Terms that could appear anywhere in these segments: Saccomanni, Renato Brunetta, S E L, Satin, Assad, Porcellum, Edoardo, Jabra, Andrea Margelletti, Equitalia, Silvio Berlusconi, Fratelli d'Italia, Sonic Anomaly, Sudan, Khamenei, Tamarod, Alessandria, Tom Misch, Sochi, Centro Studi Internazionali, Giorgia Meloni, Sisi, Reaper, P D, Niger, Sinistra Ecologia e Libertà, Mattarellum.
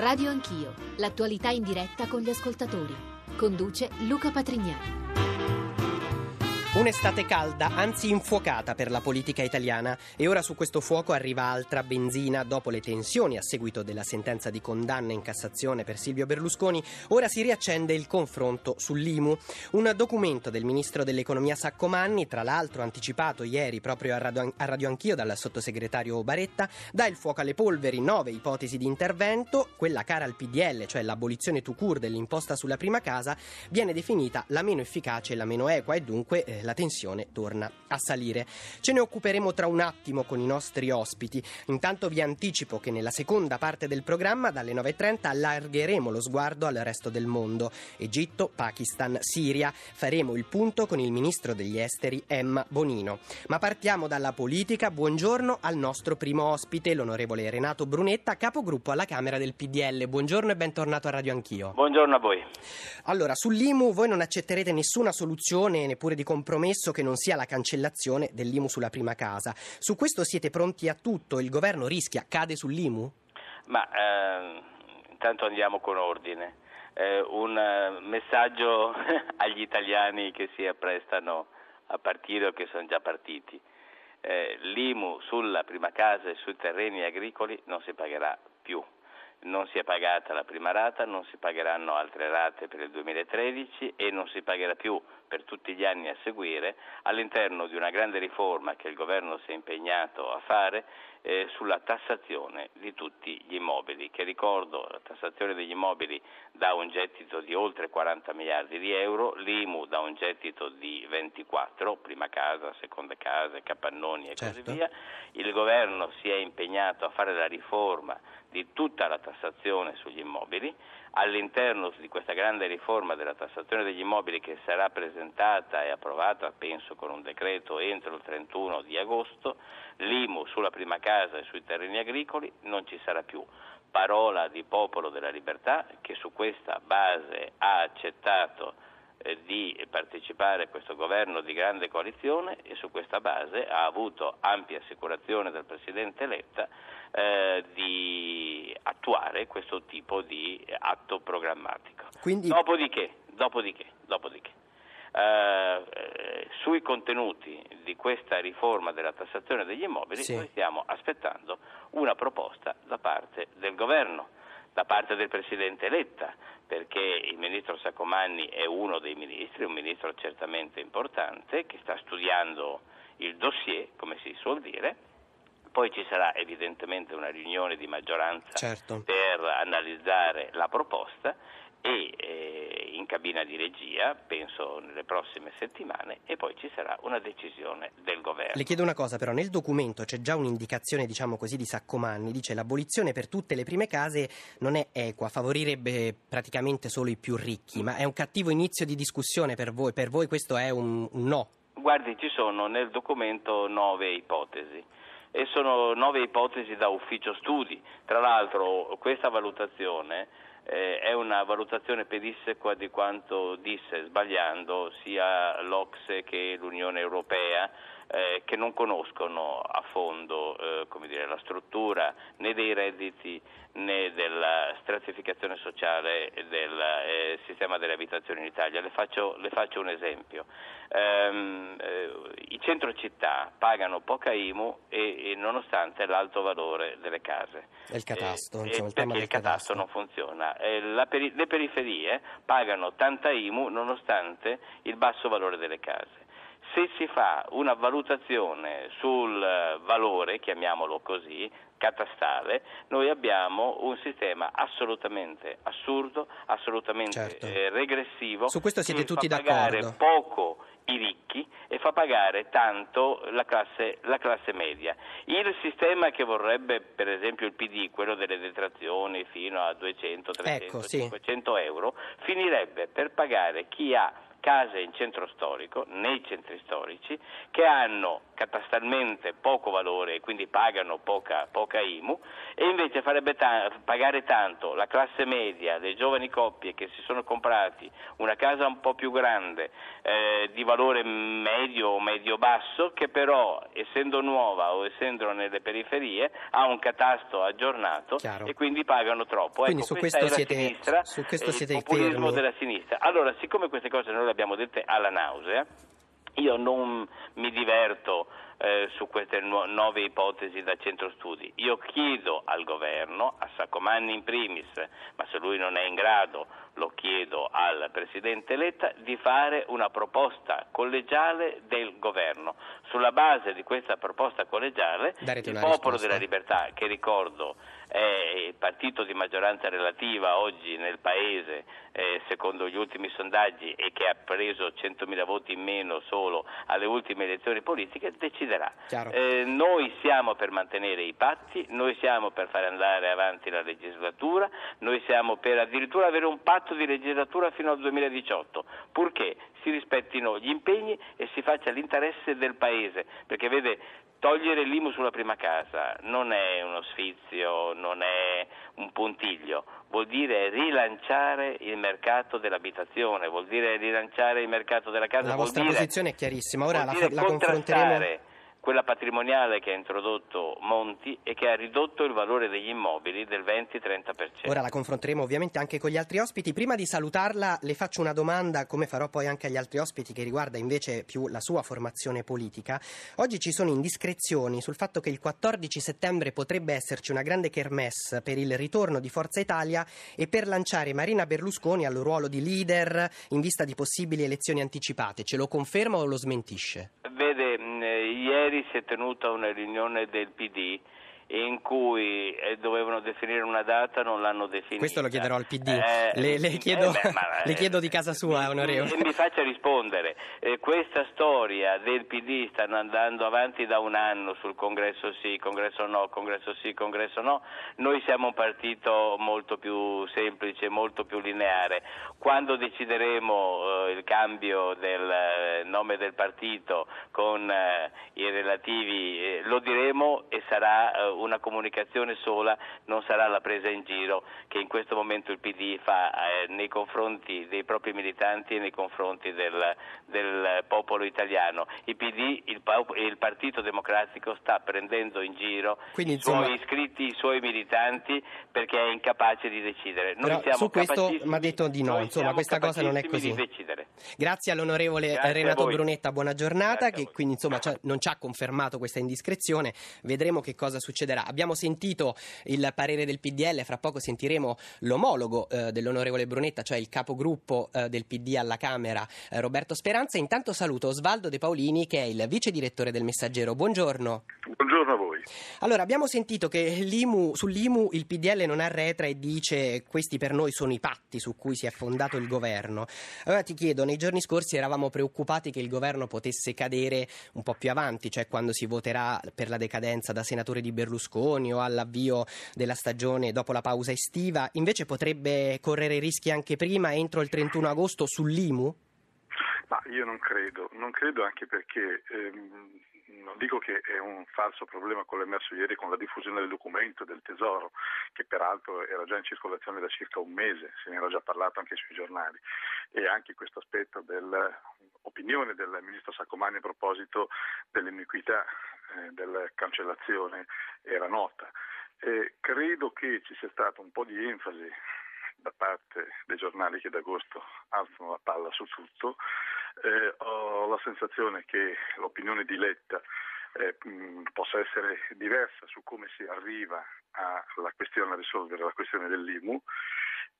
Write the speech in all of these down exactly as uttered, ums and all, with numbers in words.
Radio Anch'io, l'attualità in diretta con gli ascoltatori. Conduce Luca Patrignani. Un'estate calda, anzi infuocata per la politica italiana, e ora su questo fuoco arriva altra benzina. Dopo le tensioni a seguito della sentenza di condanna in Cassazione per Silvio Berlusconi, ora si riaccende il confronto sull'I M U. Un documento del ministro dell'economia Saccomanni, tra l'altro anticipato ieri proprio a Radio, a Radio Anch'io dal sottosegretario Baretta, dà il fuoco alle polveri, nove ipotesi di intervento. Quella cara al P D L, cioè l'abolizione tout court dell'imposta sulla prima casa, viene definita la meno efficace e la meno equa, e dunque eh, la tensione torna a salire. Ce ne occuperemo tra un attimo con i nostri ospiti. Intanto vi anticipo che nella seconda parte del programma, dalle nove e trenta, allargheremo lo sguardo al resto del mondo: Egitto, Pakistan, Siria. Faremo il punto con il ministro degli esteri Emma Bonino. Ma partiamo dalla politica. Buongiorno al nostro primo ospite, l'onorevole Renato Brunetta, capogruppo alla Camera del P D L. Buongiorno e bentornato a Radio Anch'io. Buongiorno a voi. Allora, sull'I M U voi non accetterete nessuna soluzione, neppure di compromesso promesso che non sia la cancellazione dell'I M U sulla prima casa. Su questo siete pronti a tutto? Il governo rischia, cade sull'I M U? Ma eh, intanto andiamo con ordine. Eh, un messaggio agli italiani che si apprestano a partire o che sono già partiti. Eh, L'I M U sulla prima casa e sui terreni agricoli non si pagherà più. Non si è pagata la prima rata, non si pagheranno altre rate per il duemilatredici e non si pagherà più per tutti gli anni a seguire, all'interno di una grande riforma che il governo si è impegnato a fare eh, sulla tassazione di tutti gli immobili, che ricordo la tassazione degli immobili dà un gettito di oltre quaranta miliardi di euro, l'I M U dà un gettito di ventiquattro, prima casa, seconda casa, capannoni e certo. Così via. Il governo si è impegnato a fare la riforma di tutta la tassazione sugli immobili. All'interno di questa grande riforma della tassazione degli immobili, che sarà presentata e approvata penso con un decreto entro il trentuno di agosto, l'I M U sulla prima casa e sui terreni agricoli non ci sarà più. Parola di Popolo della Libertà, che su questa base ha accettato di partecipare a questo governo di grande coalizione, e su questa base ha avuto ampia assicurazione dal Presidente Letta eh, di attuare questo tipo di atto programmatico. Quindi... Dopodiché, dopodiché, dopodiché eh, sui contenuti di questa riforma della tassazione degli immobili sì. Noi stiamo aspettando una proposta da parte del governo, da parte del Presidente Letta, perché il Ministro Saccomanni è uno dei ministri, un ministro certamente importante, che sta studiando il dossier, come si suol dire. Poi ci sarà evidentemente una riunione di maggioranza certo. per analizzare la proposta e eh, in cabina di regia, penso nelle prossime settimane, e poi ci sarà una decisione del governo. Le chiedo una cosa però, nel documento c'è già un'indicazione, diciamo così, di Saccomanni, dice l'abolizione per tutte le prime case non è equa, favorirebbe praticamente solo i più ricchi, ma è un cattivo inizio di discussione per voi, per voi questo è un, un no? Guardi, ci sono nel documento nove ipotesi. E sono nove ipotesi da ufficio studi. Tra l'altro questa valutazione eh, è una valutazione pedissequa di quanto disse, sbagliando, sia l'O C S E che l'Unione Europea, eh, che non conoscono a fondo eh, come dire, la struttura né dei redditi né della stratificazione sociale del eh, sistema delle abitazioni in Italia. Le faccio, le faccio un esempio. Ehm, eh, i centro città pagano poca I M U e, e nonostante l'alto valore delle case. È il catasto, eh, insomma, il tema del catasto, catasto non funziona. Eh, la peri- le periferie pagano tanta I M U nonostante il basso valore delle case. Se si fa una valutazione sul valore, chiamiamolo così, catastale, noi abbiamo un sistema assolutamente assurdo, assolutamente certo. eh, regressivo. Su questo siete tutti d'accordo. Fa pagare poco i ricchi e fa pagare tanto la classe, la classe media. Il sistema che vorrebbe per esempio il P D, quello delle detrazioni fino a duecento, trecento, ecco, cinquecento sì. euro, finirebbe per pagare chi ha case in centro storico, nei centri storici, che hanno catastalmente poco valore e quindi pagano poca, poca I M U, e invece farebbe ta- pagare tanto la classe media, le giovani coppie che si sono comprati una casa un po' più grande, eh, di valore medio o medio-basso, che però essendo nuova o essendo nelle periferie ha un catasto aggiornato. Chiaro. E quindi pagano troppo. Quindi ecco, su questo siete, sinistra, su questo siete il populismo il della sinistra. Allora, siccome queste cose noi le abbiamo dette alla nausea, io non mi diverto eh, su queste nu- nuove ipotesi da centro studi. Io chiedo al governo, a Saccomanni in primis, ma se lui non è in grado lo chiedo al presidente Letta, di fare una proposta collegiale del governo. Sulla base di questa proposta collegiale, Darete il Popolo risposta. della Libertà, che ricordo è il partito di maggioranza relativa oggi nel Paese, eh, secondo gli ultimi sondaggi, e che ha preso centomila voti in meno solo alle ultime elezioni politiche, deciderà. Eh, noi siamo per mantenere i patti, noi siamo per fare andare avanti la legislatura, noi siamo per addirittura avere un patto di legislatura fino al duemiladiciotto, purché si rispettino gli impegni e si faccia l'interesse del Paese, perché vede, togliere l'I M U sulla prima casa non è uno sfizio, non è un puntiglio, vuol dire rilanciare il mercato dell'abitazione, vuol dire rilanciare il mercato della casa. La vostra dire, posizione è chiarissima, ora la, la confronteremo. Quella patrimoniale che ha introdotto Monti e che ha ridotto il valore degli immobili del venti trenta per cento. Ora la confronteremo ovviamente anche con gli altri ospiti. Prima di salutarla le faccio una domanda, come farò poi anche agli altri ospiti, che riguarda invece più la sua formazione politica. Oggi ci sono indiscrezioni sul fatto che il quattordici settembre potrebbe esserci una grande kermesse per il ritorno di Forza Italia e per lanciare Marina Berlusconi al ruolo di leader in vista di possibili elezioni anticipate. Ce lo conferma o lo smentisce? Vede, ieri si è tenuta una riunione del P D in cui dovevano definire una data, non l'hanno definita. Questo lo chiederò al P D, eh, le, le, chiedo, eh beh, ma, le chiedo di casa sua, onorevole. Mi, mi faccia rispondere, eh, questa storia del P D stanno andando avanti da un anno sul congresso sì, congresso no, congresso sì, congresso no. Noi siamo un partito molto più semplice, molto più lineare. Quando decideremo eh, il cambio del eh, nome del partito con eh, i relativi, eh, lo diremo e sarà eh, una comunicazione sola, non sarà la presa in giro che in questo momento il P D fa eh, nei confronti dei propri militanti e nei confronti del, del popolo italiano. Il P D, il, il Partito Democratico, sta prendendo in giro Quindi, i suoi insomma... iscritti, i suoi militanti, perché è incapace di decidere. Noi Però siamo su questo mi ha detto di no, insomma questa cosa non è così. Grazie all'onorevole Grazie Renato Brunetta, buona giornata, Grazie che quindi insomma non ci ha confermato questa indiscrezione, vedremo che cosa succede. Abbiamo sentito il parere del P D L, fra poco sentiremo l'omologo eh, dell'onorevole Brunetta, cioè il capogruppo eh, del P D alla Camera, eh, Roberto Speranza. Intanto saluto Osvaldo De Paolini, che è il vice direttore del Messaggero. Buongiorno. Buongiorno a voi. Allora, abbiamo sentito che l'I M U, sull'I M U il P D L non arretra e dice questi per noi sono i patti su cui si è fondato il governo. Allora ti chiedo, nei giorni scorsi eravamo preoccupati che il governo potesse cadere un po' più avanti, cioè quando si voterà per la decadenza da senatore di Berlusconi Berlusconi o all'avvio della stagione dopo la pausa estiva, invece potrebbe correre rischi anche prima, entro il trentuno agosto, sull'I M U? Ma io non credo, non credo anche perché ehm, non dico che è un falso problema quello emerso ieri con la diffusione del documento del Tesoro, che peraltro era già in circolazione da circa un mese, se ne era già parlato anche sui giornali, e anche questo aspetto dell'opinione del ministro Saccomanni a proposito dell'iniquità della cancellazione era nota. Eh, credo che ci sia stato un po' di enfasi da parte dei giornali che d'agosto alzano la palla su tutto. Eh, ho la sensazione che l'opinione di Letta eh, possa essere diversa su come si arriva alla questione, a risolvere la questione dell'I M U,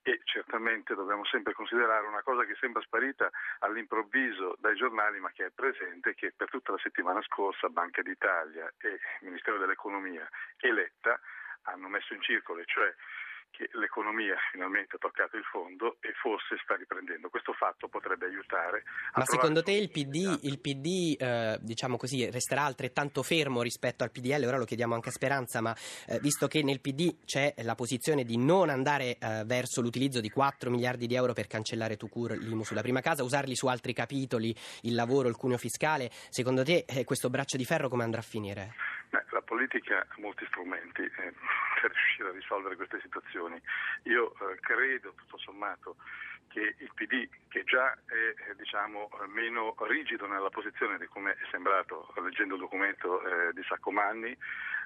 e certamente dobbiamo sempre considerare una cosa che sembra sparita all'improvviso dai giornali ma che è presente, che per tutta la settimana scorsa Banca d'Italia e Ministero dell'Economia e Letta hanno messo in circolo, cioè che l'economia finalmente ha toccato il fondo e forse sta riprendendo. Questo fatto potrebbe aiutare. Ma secondo te il P D, il P D eh, diciamo così, resterà altrettanto fermo rispetto al P D L? Ora lo chiediamo anche a Speranza, ma eh, visto che nel P D c'è la posizione di non andare eh, verso l'utilizzo di quattro miliardi di euro per cancellare tout court l'I M U sulla prima casa, usarli su altri capitoli, il lavoro, il cuneo fiscale, secondo te eh, questo braccio di ferro come andrà a finire? Beh, la politica ha molti strumenti eh, per riuscire a risolvere queste situazioni. Io eh, credo, tutto sommato, che il P D, che già è eh, diciamo meno rigido nella posizione di come è sembrato leggendo il documento eh, di Saccomanni,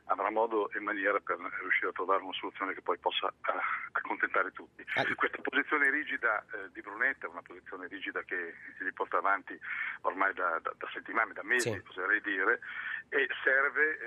avrà modo e maniera per riuscire a trovare una soluzione che poi possa ah, accontentare tutti. Questa posizione rigida eh, di Brunetta è una posizione rigida che li porta avanti ormai da, da, da settimane, da mesi, sì. Oserei dire, e serve eh,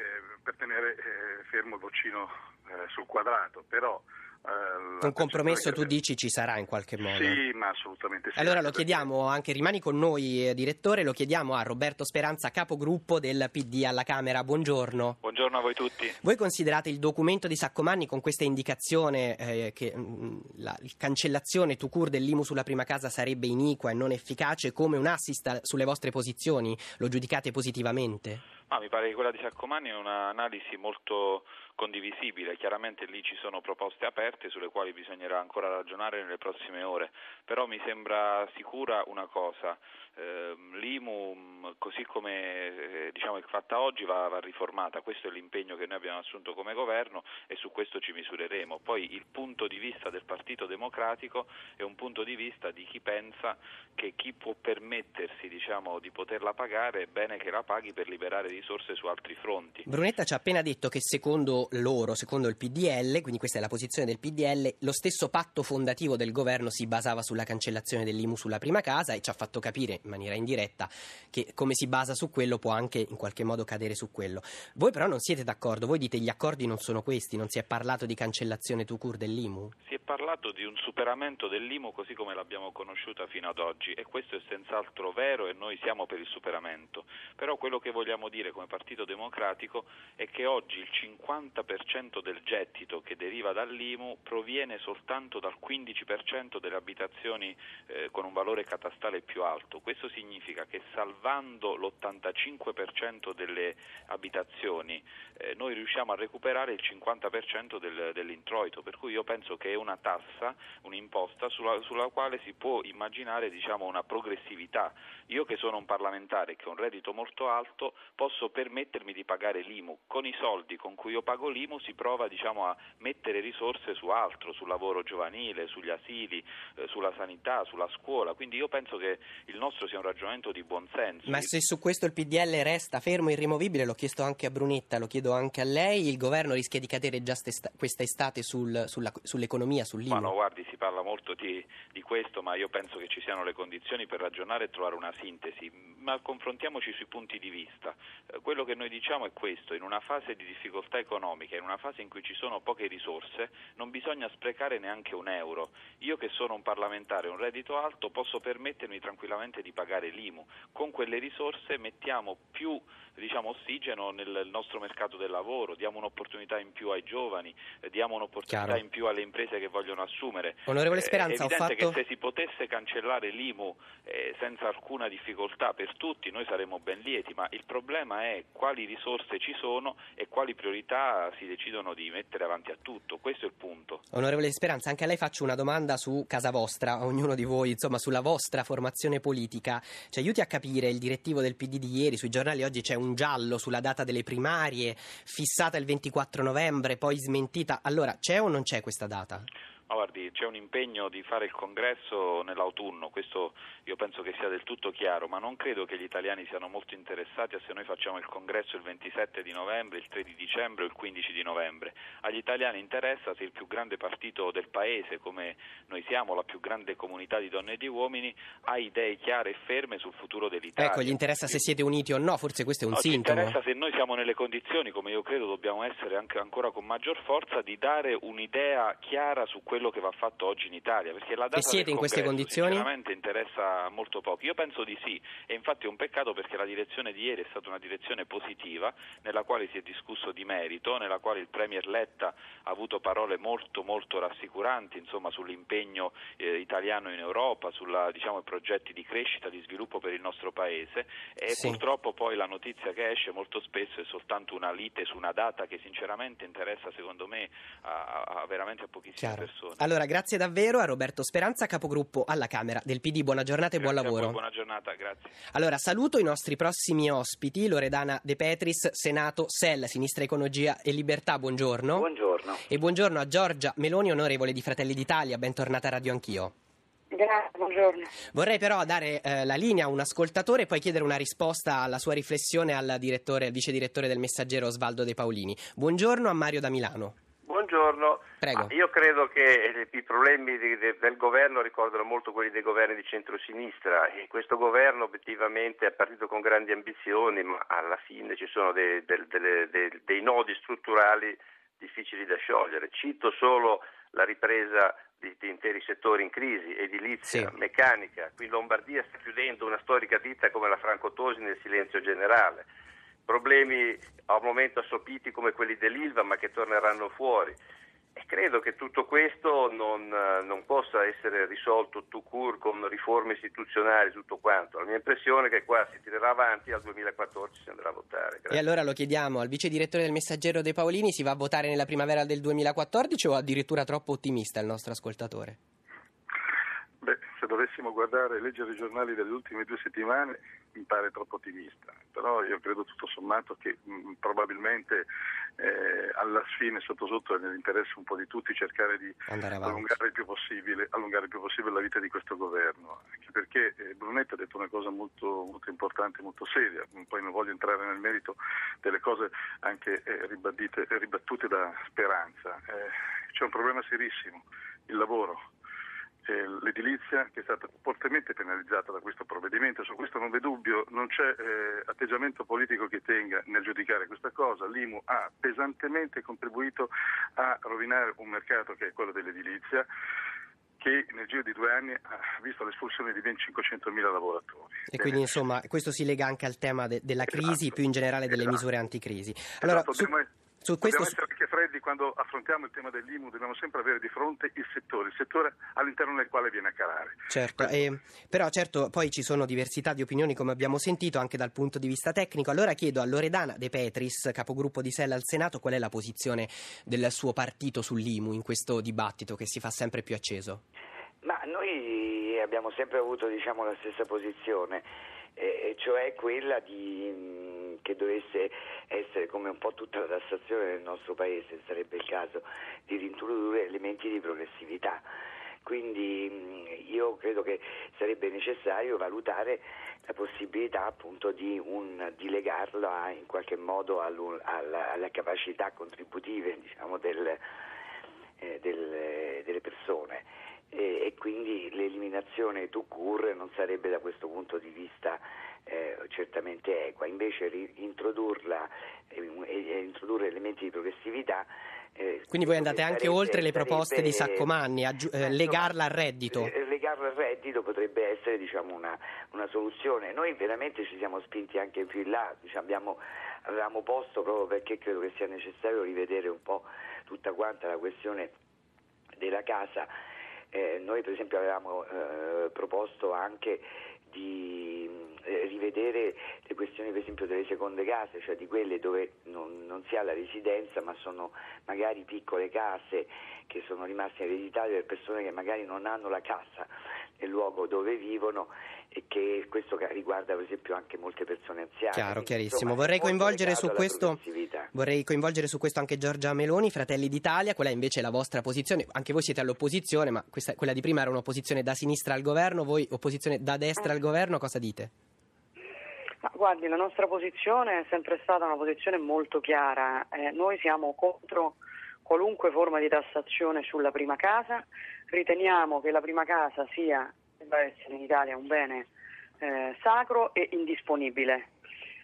per tenere eh, fermo il boccino eh, sul quadrato, però un compromesso tu dici ci sarà in qualche modo? Sì, ma assolutamente sì. Allora lo chiediamo anche, rimani con noi direttore, lo chiediamo a Roberto Speranza, capogruppo del P D alla Camera. Buongiorno. Buongiorno a voi tutti. Voi considerate il documento di Saccomanni con questa indicazione eh, che mh, la cancellazione tout court dell'I M U sulla prima casa sarebbe iniqua e non efficace come un assist sulle vostre posizioni? Lo giudicate positivamente? Ah, mi pare che quella di Saccomanni è un'analisi molto condivisibile, chiaramente lì ci sono proposte aperte sulle quali bisognerà ancora ragionare nelle prossime ore, però mi sembra sicura una cosa, eh, l'I M U così come eh, diciamo è fatta oggi va, va riformata, questo è l'impegno che noi abbiamo assunto come governo e su questo ci misureremo, poi il punto di vista del Partito Democratico è un punto di vista di chi pensa che chi può permettersi diciamo di poterla pagare è bene che la paghi per liberare risorse su altri fronti. Brunetta ci ha appena detto che secondo loro, secondo il P D L, quindi questa è la posizione del P D L, lo stesso patto fondativo del governo si basava sulla cancellazione dell'I M U sulla prima casa e ci ha fatto capire in maniera indiretta che come si basa su quello può anche in qualche modo cadere su quello. Voi però non siete d'accordo, voi dite gli accordi non sono questi, non si è parlato di cancellazione tout court dell'I M U? Si è parlato di un superamento dell'I M U così come l'abbiamo conosciuta fino ad oggi e questo è senz'altro vero e noi siamo per il superamento, però quello che vogliamo dire come Partito Democratico è che oggi il cinquanta per cento del gettito che deriva dall'I M U proviene soltanto dal quindici per cento delle abitazioni eh, con un valore catastale più alto. Questo significa che salvando l'ottantacinque per cento delle abitazioni eh, noi riusciamo a recuperare il cinquanta per cento del, dell'introito, per cui io penso che è una tassa, un'imposta sulla, sulla quale si può immaginare diciamo una progressività. Io che sono un parlamentare che ho un reddito molto alto posso permettermi di pagare l'I M U, con i soldi con cui io pago l'I M U si prova diciamo, a mettere risorse su altro, sul lavoro giovanile, sugli asili, eh, sulla sanità, sulla scuola, quindi io penso che il nostro sia un ragionamento di buonsenso. Ma se su questo il P D L resta fermo e irrimovibile, l'ho chiesto anche a Brunetta, lo chiedo anche a lei, il governo rischia di cadere già stesta, questa estate sul, sulla, sull'economia, sull'I M U? Ma no, guardi, si parla molto di, di questo, ma io penso che ci siano le condizioni per ragionare e trovare una sintesi, ma confrontiamoci sui punti di vista. Quello che noi diciamo è questo, in una fase di difficoltà economica, in una fase in cui ci sono poche risorse, non bisogna sprecare neanche un euro. Io che sono un parlamentare, un reddito alto, posso permettermi tranquillamente di pagare l'I M U. Con quelle risorse mettiamo più diciamo, ossigeno nel nostro mercato del lavoro, diamo un'opportunità in più ai giovani, diamo un'opportunità Chiaro. in più alle imprese che vogliono assumere. Onorevole Speranza, è evidente ho fatto... che se si potesse cancellare l'I M U eh, senza alcuna difficoltà per tutti, noi saremmo ben lieti, ma il problema è quali risorse ci sono e quali priorità si decidono di mettere avanti a tutto, questo è il punto. Onorevole Speranza, anche a lei faccio una domanda su casa vostra, ognuno di voi, insomma sulla vostra formazione politica, ci aiuti a capire il direttivo del P D di ieri, sui giornali oggi c'è un giallo sulla data delle primarie, fissata il ventiquattro novembre, poi smentita, allora c'è o non c'è questa data? Ma guardi, c'è un impegno di fare il congresso nell'autunno, questo io penso che sia del tutto chiaro, ma non credo che gli italiani siano molto interessati a se noi facciamo il congresso il ventisette di novembre, il tre di dicembre o il quindici di novembre. Agli italiani interessa se il più grande partito del paese, come noi siamo, la più grande comunità di donne e di uomini, ha idee chiare e ferme sul futuro dell'Italia. Ecco, gli interessa se siete uniti o no, forse questo è un no, sintomo. Gli interessa se noi siamo nelle condizioni, come io credo dobbiamo essere anche ancora con maggior forza, di dare un'idea chiara su questo quello che va fatto oggi in Italia, perché la data e siete del in queste condizioni? Sinceramente interessa molto pochi. Io penso di sì, e infatti è un peccato perché la direzione di ieri è stata una direzione positiva, nella quale si è discusso di merito, nella quale il premier Letta ha avuto parole molto molto rassicuranti, insomma, sull'impegno eh, italiano in Europa, sulla, diciamo, progetti di crescita, di sviluppo per il nostro paese, e sì. Purtroppo poi la notizia che esce molto spesso è soltanto una lite su una data che sinceramente interessa, secondo me, a, a veramente a pochissime Chiaro. persone. Allora, grazie davvero a Roberto Speranza, capogruppo alla Camera del P D. Buona giornata e grazie buon lavoro. Buona giornata, grazie. Allora, saluto i nostri prossimi ospiti, Loredana De Petris, Senato, S E L, Sinistra Ecologia e Libertà, buongiorno. Buongiorno. E buongiorno a Giorgia Meloni, onorevole di Fratelli d'Italia, bentornata a Radio Anch'io. Grazie, buongiorno. Vorrei però dare eh, la linea a un ascoltatore e poi chiedere una risposta alla sua riflessione al direttore, al vice direttore del Messaggero Osvaldo De Paolini. Buongiorno a Mario Damilano. Buongiorno. Prego. Ah, io credo che i problemi di, de, del governo ricordano molto quelli dei governi di centrosinistra, e questo governo obiettivamente è partito con grandi ambizioni, ma alla fine ci sono dei, dei, dei, dei, dei nodi strutturali difficili da sciogliere. Cito solo la ripresa di, di interi settori in crisi, edilizia, sì. meccanica. Qui in Lombardia sta chiudendo una storica ditta come la Franco Tosi nel silenzio generale. Problemi al momento assopiti come quelli dell'Ilva, ma che torneranno fuori. E credo che tutto questo non, non possa essere risolto tout court con riforme istituzionali, tutto quanto. La mia impressione è che qua si tirerà avanti, al duemilaquattordici si andrà a votare. Grazie. E allora lo chiediamo al vice direttore del Messaggero De Paolini: si va a votare nella primavera del duemilaquattordici o addirittura troppo ottimista il nostro ascoltatore? Beh, se dovessimo guardare e leggere i giornali delle ultime due settimane mi pare troppo ottimista, però io credo tutto sommato che mh, probabilmente eh, alla fine sotto sotto è nell'interesse un po' di tutti cercare di allungare il più possibile, allungare il più possibile la vita di questo governo, anche perché eh, Brunetta ha detto una cosa molto, molto importante, molto seria. Poi non voglio entrare nel merito delle cose anche eh, ribadite, ribattute da Speranza. Eh, c'è un problema serissimo, il lavoro. L'edilizia che è stata fortemente penalizzata da questo provvedimento, su questo non v'è dubbio, non c'è eh, atteggiamento politico che tenga nel giudicare questa cosa. L'I M U ha pesantemente contribuito a rovinare un mercato che è quello dell'edilizia, che nel giro di due anni ha visto l'espulsione di ben cinquecentomila lavoratori. E quindi insomma questo si lega anche al tema de- della crisi, esatto, più in generale delle esatto. misure anticrisi. Allora, esatto, su- Su questo... Dobbiamo essere anche freddi quando affrontiamo il tema dell'I M U, dobbiamo sempre avere di fronte il settore, il settore all'interno del quale viene a calare. Certo, eh, però certo poi ci sono diversità di opinioni, come abbiamo sentito, anche dal punto di vista tecnico. Allora chiedo a Loredana De Petris, capogruppo di S E L al Senato, qual è la posizione del suo partito sull'I M U in questo dibattito che si fa sempre più acceso? Ma noi abbiamo sempre avuto, diciamo, la stessa posizione, eh, cioè quella di... che dovesse essere, come un po' tutta la tassazione del nostro paese, sarebbe il caso di introdurre elementi di progressività. Quindi io credo che sarebbe necessario valutare la possibilità appunto di, un, di legarla in qualche modo alla, alla capacità contributive, diciamo, del, eh, del, delle persone, e, e quindi l'eliminazione tout court non sarebbe da questo punto di vista Eh, certamente equa. Invece introdurla e eh, introdurre elementi di progressività. Eh, Quindi voi andate sarebbe, anche oltre le proposte sarebbe, di Saccomanni, aggi- eh, legarla al reddito. Legarla al reddito potrebbe essere, diciamo, una, una soluzione. Noi veramente ci siamo spinti anche più in là, diciamo, abbiamo, avevamo posto proprio perché credo che sia necessario rivedere un po' tutta quanta la questione della casa. Eh, noi per esempio avevamo eh, proposto anche di rivedere le questioni per esempio delle seconde case, cioè di quelle dove non, non si ha la residenza ma sono magari piccole case che sono rimaste ereditate per persone che magari non hanno la casa nel luogo dove vivono, e che questo riguarda per esempio anche molte persone anziane. Chiaro, chiarissimo. Vorrei coinvolgere su questo vorrei coinvolgere su questo anche Giorgia Meloni, Fratelli d'Italia. Qual è invece la vostra posizione? Anche voi siete all'opposizione, ma questa, quella di prima era un'opposizione da sinistra al governo, voi opposizione da destra al governo, cosa dite? Ma guardi, la nostra posizione è sempre stata una posizione molto chiara. Eh, noi siamo contro qualunque forma di tassazione sulla prima casa. Riteniamo che la prima casa sia, debba essere in Italia un bene eh, sacro e indisponibile.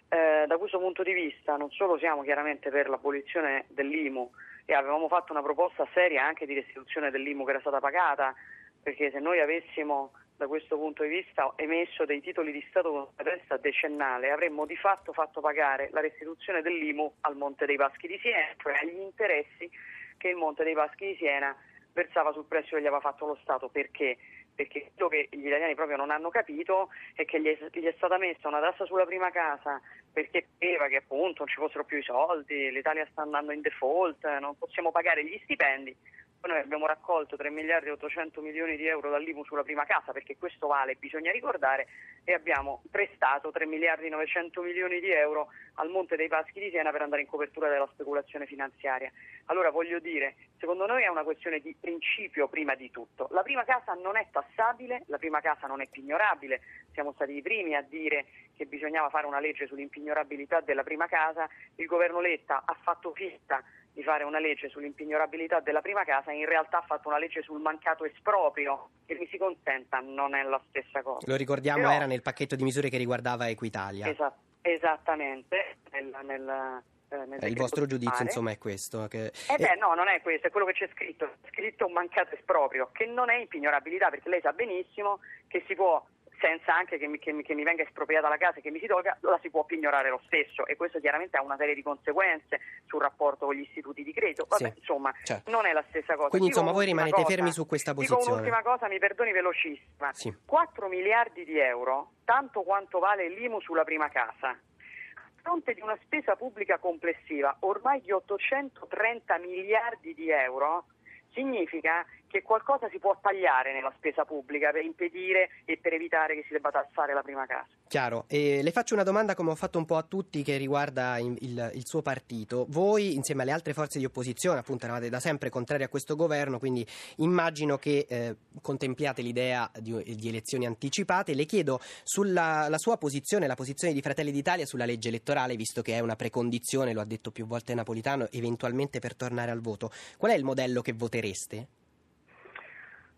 Eh, da questo punto di vista non solo siamo chiaramente per l'abolizione dell'I M U e avevamo fatto una proposta seria anche di restituzione dell'I M U che era stata pagata, perché se noi avessimo da questo punto di vista emesso dei titoli di Stato con scadenza decennale avremmo di fatto fatto pagare la restituzione dell'I M U al Monte dei Paschi di Siena, cioè agli interessi che il Monte dei Paschi di Siena versava sul prezzo che gli aveva fatto lo Stato. Perché? Perché quello che gli italiani proprio non hanno capito è che gli è, gli è stata messa una tassa sulla prima casa perché sapeva che appunto non ci fossero più i soldi, l'Italia sta andando in default, non possiamo pagare gli stipendi. Poi noi abbiamo raccolto tre miliardi e ottocento milioni di euro dall'I M U sulla prima casa, perché questo vale, bisogna ricordare, e abbiamo prestato tre miliardi e novecento milioni di euro al Monte dei Paschi di Siena per andare in copertura della speculazione finanziaria. Allora voglio dire, secondo noi è una questione di principio prima di tutto. La prima casa non è tassabile, la prima casa non è pignorabile, siamo stati i primi a dire che bisognava fare una legge sull'impignorabilità della prima casa, il governo Letta ha fatto finta di fare una legge sull'impignorabilità della prima casa, in realtà ha fatto una legge sul mancato esproprio, che mi si consenta non è la stessa cosa. Lo ricordiamo, però, era nel pacchetto di misure che riguardava Equitalia. Esat- esattamente, nel... nel Il vostro giudizio, insomma, è questo? Che... Eh beh, no, non è questo, è quello che c'è scritto. C'è scritto un mancato esproprio, che non è impignorabilità, perché lei sa benissimo che si può, senza anche che mi, che mi, che mi venga espropriata la casa e che mi si tolga, la si può pignorare lo stesso. E questo chiaramente ha una serie di conseguenze sul rapporto con gli istituti di credito. Vabbè, sì, insomma, certo, non è la stessa cosa. Quindi, dico, insomma, voi rimanete cosa, fermi su questa posizione. Dico un'ultima cosa, mi perdoni, velocissima. Sì. quattro miliardi di euro, tanto quanto vale l'I M U sulla prima casa, a fronte di una spesa pubblica complessiva ormai di ottocentotrenta miliardi di euro, significa che qualcosa si può tagliare nella spesa pubblica per impedire e per evitare che si debba tassare la prima casa. Chiaro. E le faccio una domanda, come ho fatto un po' a tutti, che riguarda il, il, il suo partito. Voi, insieme alle altre forze di opposizione, appunto, eravate da sempre contrari a questo governo, quindi immagino che eh, contempliate l'idea di, di elezioni anticipate. Le chiedo sulla la sua posizione, la posizione di Fratelli d'Italia sulla legge elettorale, visto che è una precondizione, lo ha detto più volte Napolitano, eventualmente per tornare al voto. Qual è il modello che votereste?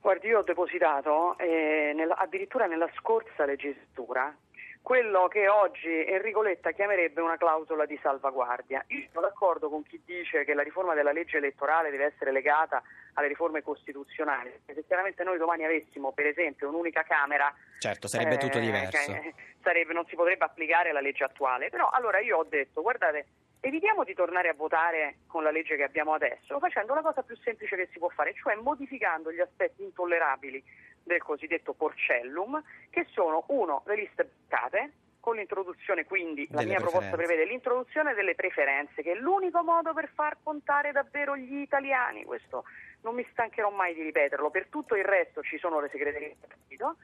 Guardi, io ho depositato eh, nella, addirittura nella scorsa legislatura quello che oggi Enrico Letta chiamerebbe una clausola di salvaguardia. Io sono d'accordo con chi dice che la riforma della legge elettorale deve essere legata alle riforme costituzionali, perché se chiaramente noi domani avessimo per esempio un'unica Camera, certo, sarebbe eh, tutto diverso, che, sarebbe, non si potrebbe applicare la legge attuale. Però allora io ho detto, guardate, evitiamo di tornare a votare con la legge che abbiamo adesso, facendo la cosa più semplice che si può fare, cioè modificando gli aspetti intollerabili del cosiddetto Porcellum, che sono, uno, le liste bloccate, con l'introduzione, quindi la mia proposta prevede l'introduzione delle preferenze, che è l'unico modo per far contare davvero gli italiani, questo non mi stancherò mai di ripeterlo, per tutto il resto ci sono le segreterie del partito,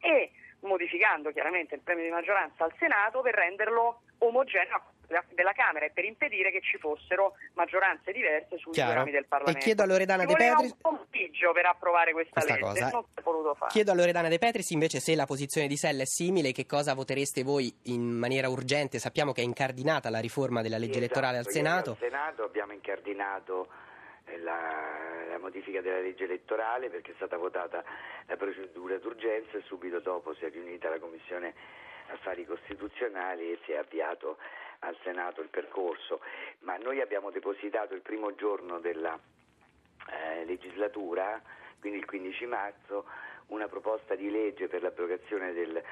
e modificando chiaramente il premio di maggioranza al Senato per renderlo omogeneo della Camera e per impedire che ci fossero maggioranze diverse sui due rami del Parlamento. E chiedo a Loredana De Petris un pompiggio per approvare questa, questa legge, cosa. Non si è voluto fare. Chiedo a Loredana De Petris invece se la posizione di Sella è simile, che cosa votereste voi in maniera urgente? Sappiamo che è incardinata la riforma della legge, sì, elettorale, esatto, al Senato. Al Senato abbiamo incardinato la, la modifica della legge elettorale perché è stata votata la procedura d'urgenza e subito dopo si è riunita la Commissione Affari Costituzionali e si è avviato al Senato il percorso, ma noi abbiamo depositato il primo giorno della eh, legislatura, quindi il quindici marzo, una proposta di legge per l'abrogazione del,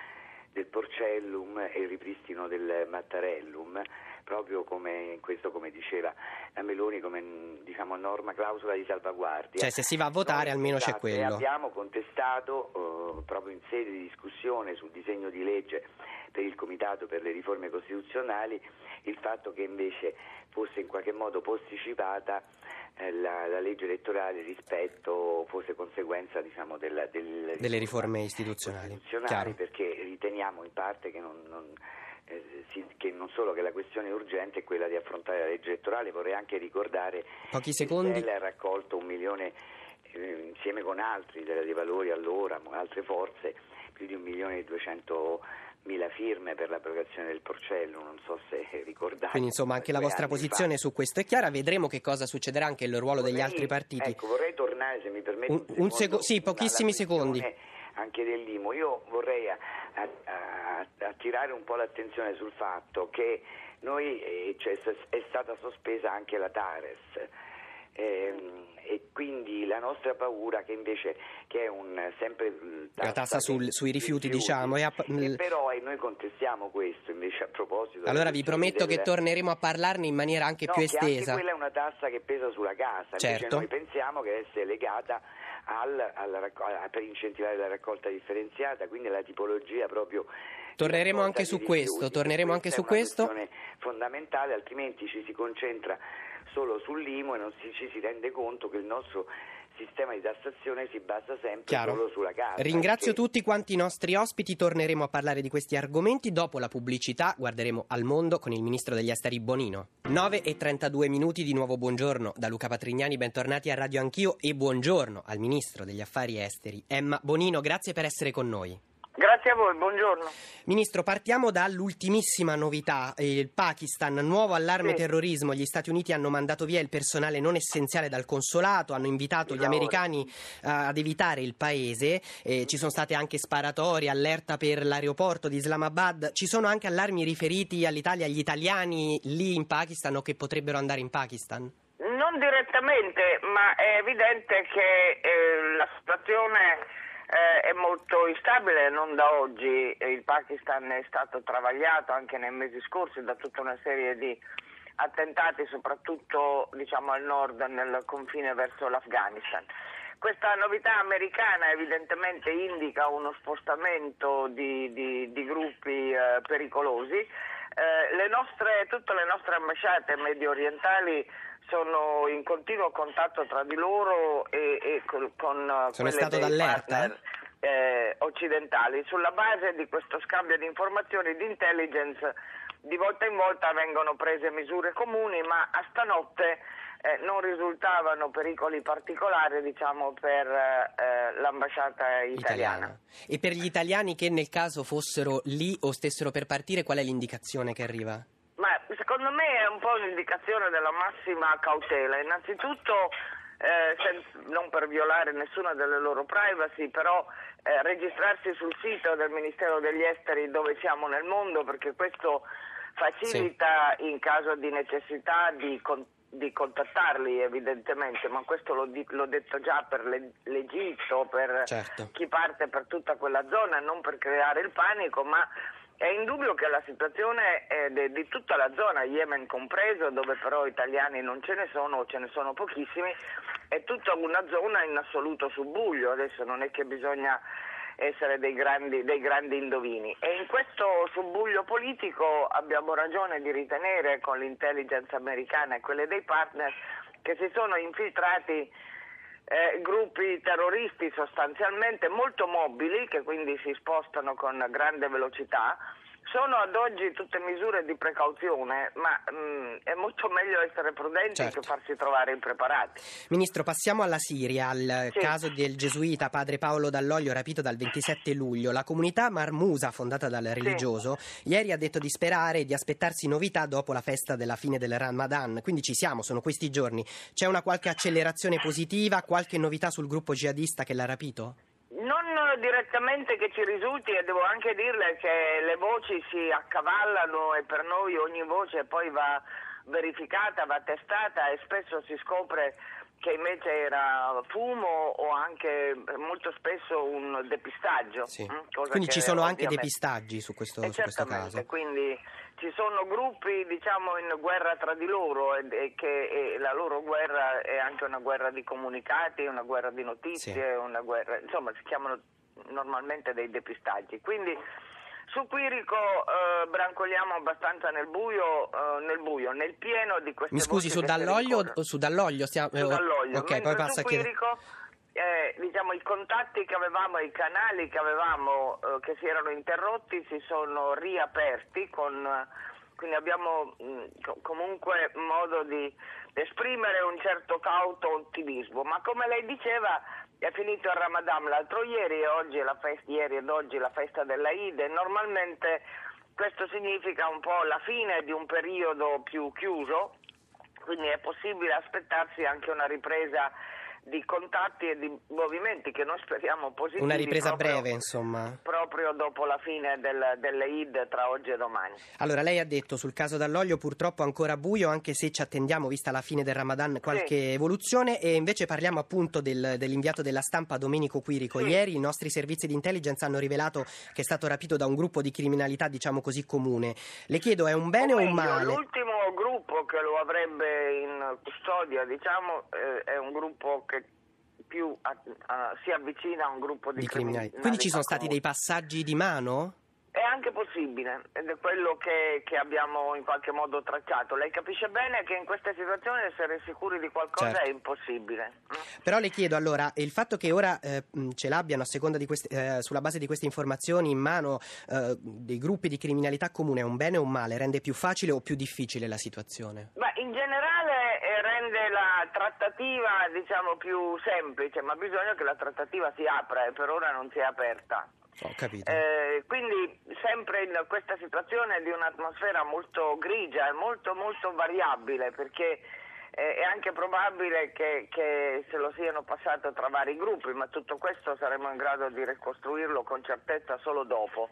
del Porcellum e il ripristino del Mattarellum, proprio come questo, come diceva la Meloni, come diciamo norma, clausola di salvaguardia. Cioè se si va a votare noi, almeno c'è quello. Abbiamo contestato eh, proprio in sede di discussione sul disegno di legge per il Comitato per le riforme costituzionali il fatto che invece fosse in qualche modo posticipata eh, la, la legge elettorale rispetto, fosse conseguenza diciamo della, del, delle riforme istituzionali, istituzionali perché riteniamo in parte che non... non Eh, sì, che non solo che la questione urgente è quella di affrontare la legge elettorale. Vorrei anche ricordare pochi secondi che Sella ha raccolto un milione eh, insieme con altri della dei Valori, allora altre forze, più di un milione e duecentomila firme per l'abrogazione del Porcellum, non so se ricordate. Quindi insomma anche la vostra posizione fa. su questo è chiara, vedremo che cosa succederà anche il ruolo vorrei, degli altri partiti. Ecco, vorrei tornare, se mi permette, un, un, un secondo, sec- sì, pochissimi secondi anche del Limo. Io vorrei attirare un po' l'attenzione sul fatto che noi, cioè, è stata sospesa anche la TARES, e, e quindi la nostra paura che invece che è un sempre tassa la tassa sul, sui rifiuti, rifiuti diciamo e, a, e però e noi contestiamo questo invece a proposito. Allora vi prometto delle... che torneremo a parlarne in maniera anche no, più estesa. Anche quella è una tassa che pesa sulla casa, certo. Invece noi pensiamo che essa è legata al, alla raccolta, per incentivare la raccolta differenziata, quindi la tipologia proprio. Torneremo anche su questo, torneremo anche su questo. È una questione fondamentale, altrimenti ci si concentra solo sul Limo e non si, ci si rende conto che il nostro sistema di tassazione si basa sempre Chiaro. solo sulla casa. Ringrazio perché... tutti quanti i nostri ospiti, torneremo a parlare di questi argomenti dopo la pubblicità, guarderemo al mondo con il ministro degli esteri Bonino. nove e trentadue minuti, di nuovo buongiorno da Luca Patrignani, bentornati a Radio Anch'io e buongiorno al ministro degli affari esteri Emma Bonino, grazie per essere con noi. Grazie a voi, buongiorno. Ministro, partiamo dall'ultimissima novità, il Pakistan, nuovo allarme sì. terrorismo, gli Stati Uniti hanno mandato via il personale non essenziale dal consolato, hanno invitato gli americani uh, ad evitare il paese, eh, ci sono state anche sparatorie, allerta per l'aeroporto di Islamabad, ci sono anche allarmi riferiti all'Italia, agli italiani lì in Pakistan o che potrebbero andare in Pakistan? Non direttamente, ma è evidente che eh, la situazione... Eh, è molto instabile, non da oggi. Il Pakistan è stato travagliato anche nei mesi scorsi da tutta una serie di attentati, soprattutto diciamo al nord, nel confine verso l'Afghanistan. Questa novità americana evidentemente indica uno spostamento di, di, di gruppi eh, pericolosi. Eh, le nostre, tutte le nostre ambasciate medio orientali sono in continuo contatto tra di loro e, e con, con sono stato d'allerta partner, eh, occidentali. Sulla base di questo scambio di informazioni e di intelligence di volta in volta vengono prese misure comuni, ma a stanotte eh, non risultavano pericoli particolari diciamo per eh, l'ambasciata italiana. italiana. E per gli italiani che nel caso fossero lì o stessero per partire, qual è l'indicazione che arriva? Ma secondo me è un po' un'indicazione della massima cautela. Innanzitutto, eh, sen- non per violare nessuna delle loro privacy, però eh, registrarsi sul sito del Ministero degli Esteri dove siamo nel mondo, perché questo facilita sì. in caso di necessità di, con- di contattarli evidentemente, ma questo l'ho, di- l'ho detto già per le- l'Egitto, per certo. chi parte per tutta quella zona, non per creare il panico, ma... È indubbio che la situazione è di tutta la zona, Yemen compreso, dove però italiani non ce ne sono o ce ne sono pochissimi, è tutta una zona in assoluto subbuglio. Adesso non è che bisogna essere dei grandi, dei grandi indovini. E in questo subbuglio politico abbiamo ragione di ritenere, con l'intelligence americana e quelle dei partner, che si sono infiltrati Eh, gruppi terroristi sostanzialmente molto mobili, che quindi si spostano con grande velocità. Sono ad oggi tutte misure di precauzione, ma mh, è molto meglio essere prudenti certo. che farsi trovare impreparati. Ministro, passiamo alla Siria, al sì. caso del gesuita padre Paolo Dall'Oglio rapito dal ventisette luglio. La comunità Marmusa, fondata dal religioso, sì. ieri ha detto di sperare e di aspettarsi novità dopo la festa della fine del Ramadan. Quindi ci siamo, sono questi giorni. C'è una qualche accelerazione positiva, qualche novità sul gruppo jihadista che l'ha rapito? Non direttamente che ci risulti, e devo anche dirle che le voci si accavallano e per noi ogni voce poi va verificata, va testata e spesso si scopre che invece era fumo o anche molto spesso un depistaggio. Sì. Cosa quindi ci sono anche depistaggi su questo, su questo caso. Quindi ci sono gruppi diciamo in guerra tra di loro e, e che e la loro guerra è anche una guerra di comunicati, una guerra di notizie, sì. una guerra, insomma si chiamano normalmente dei depistaggi. Quindi su Quirico eh, brancoliamo abbastanza nel buio, eh, nel buio, nel pieno di queste. Mi scusi, su Dall'Oglio, su Dall'Oglio stiamo. Su Dall'Oglio. Okay, poi passa su Quirico, eh, diciamo i contatti che avevamo, i canali che avevamo eh, che si erano interrotti si sono riaperti con. Eh, Quindi abbiamo mh, comunque modo di esprimere un certo cauto ottimismo. Ma come lei diceva, è finito il Ramadan l'altro ieri e oggi è la festa, ieri ed oggi la festa dell'Aid. E normalmente questo significa un po' la fine di un periodo più chiuso, quindi è possibile aspettarsi anche una ripresa di contatti e di movimenti che noi speriamo positivi. Una ripresa proprio, breve, insomma. Proprio dopo la fine del, delle Eid tra oggi e domani. Allora, lei ha detto sul caso Dall'Oglio purtroppo ancora buio, anche se ci attendiamo, vista la fine del Ramadan, qualche sì. evoluzione, e invece parliamo appunto del, dell'inviato della stampa Domenico Quirico. Sì. Ieri i nostri servizi di intelligence hanno rivelato che è stato rapito da un gruppo di criminalità, diciamo così, comune. Le chiedo, è un bene o, meglio, o un male? L'ultimo gruppo che lo avrebbe in custodia, diciamo, eh, è un gruppo che più a, a, si avvicina a un gruppo di, di criminali. criminali. Quindi ci sono stati dei passaggi di mano? È anche possibile, ed è quello che, che abbiamo in qualche modo tracciato. Lei capisce bene che in questa situazione essere sicuri di qualcosa certo. è impossibile. Però le chiedo, allora, il fatto che ora eh, ce l'abbiano a seconda di queste, eh, sulla base di queste informazioni in mano eh, dei gruppi di criminalità comune, è un bene o un male? Rende più facile o più difficile la situazione? Beh, in generale eh, rende la trattativa, diciamo, più semplice, ma bisogna che la trattativa si apra e per ora non si è aperta. Ho capito. Eh, quindi sempre in questa situazione di un'atmosfera molto grigia e molto molto variabile, perché eh, è anche probabile che, che se lo siano passato tra vari gruppi, ma tutto questo saremo in grado di ricostruirlo con certezza solo dopo.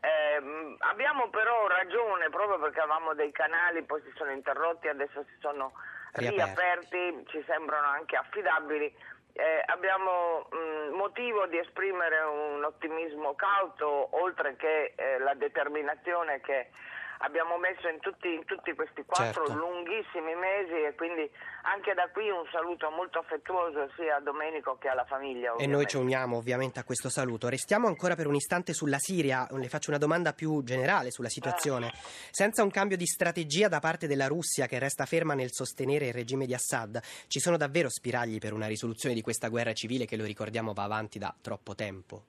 Eh, abbiamo però ragione, proprio perché avevamo dei canali, poi si sono interrotti, adesso si sono riaperti, riaperti ci sembrano anche affidabili. Eh, abbiamo mh, motivo di esprimere un ottimismo cauto, oltre che eh, la determinazione che abbiamo messo in tutti, in tutti questi quattro certo. lunghissimi mesi, e quindi anche da qui un saluto molto affettuoso sia a Domenico che alla famiglia, ovviamente. E noi ci uniamo ovviamente a questo saluto. Restiamo ancora per un istante sulla Siria, le faccio una domanda più generale sulla situazione. Eh. Senza un cambio di strategia da parte della Russia, che resta ferma nel sostenere il regime di Assad, ci sono davvero spiragli per una risoluzione di questa guerra civile che, lo ricordiamo, va avanti da troppo tempo?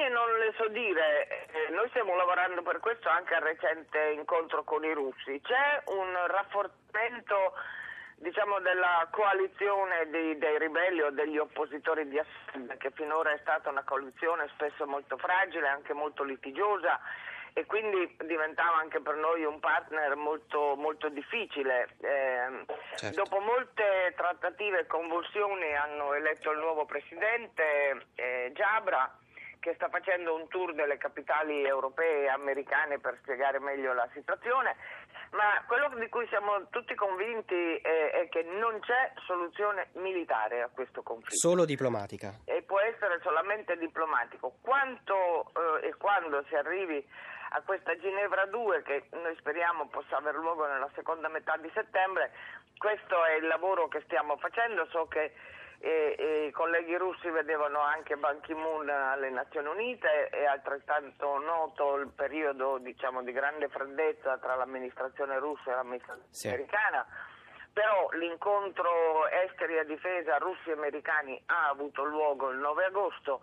Non le so dire, noi stiamo lavorando per questo anche al recente incontro con i russi. C'è un rafforzamento, diciamo, della coalizione di, dei ribelli o degli oppositori di Assad, che finora è stata una coalizione spesso molto fragile, anche molto litigiosa, e quindi diventava anche per noi un partner molto, molto difficile. Eh, certo. Dopo molte trattative e convulsioni hanno eletto il nuovo presidente, eh, Jabra, che sta facendo un tour delle capitali europee e americane per spiegare meglio la situazione, ma quello di cui siamo tutti convinti è, è che non c'è soluzione militare a questo conflitto. Solo diplomatica. E può essere solamente diplomatico. Quanto eh, e quando si arrivi a questa Ginevra due, che noi speriamo possa aver luogo nella seconda metà di settembre, questo è il lavoro che stiamo facendo. So che E, e i colleghi russi vedevano anche Ban Ki-moon alle Nazioni Unite, è altrettanto noto il periodo, diciamo, di grande freddezza tra l'amministrazione russa e l'amministrazione sì. americana, però l'incontro esteri e difesa russi e americani ha avuto luogo il nove agosto.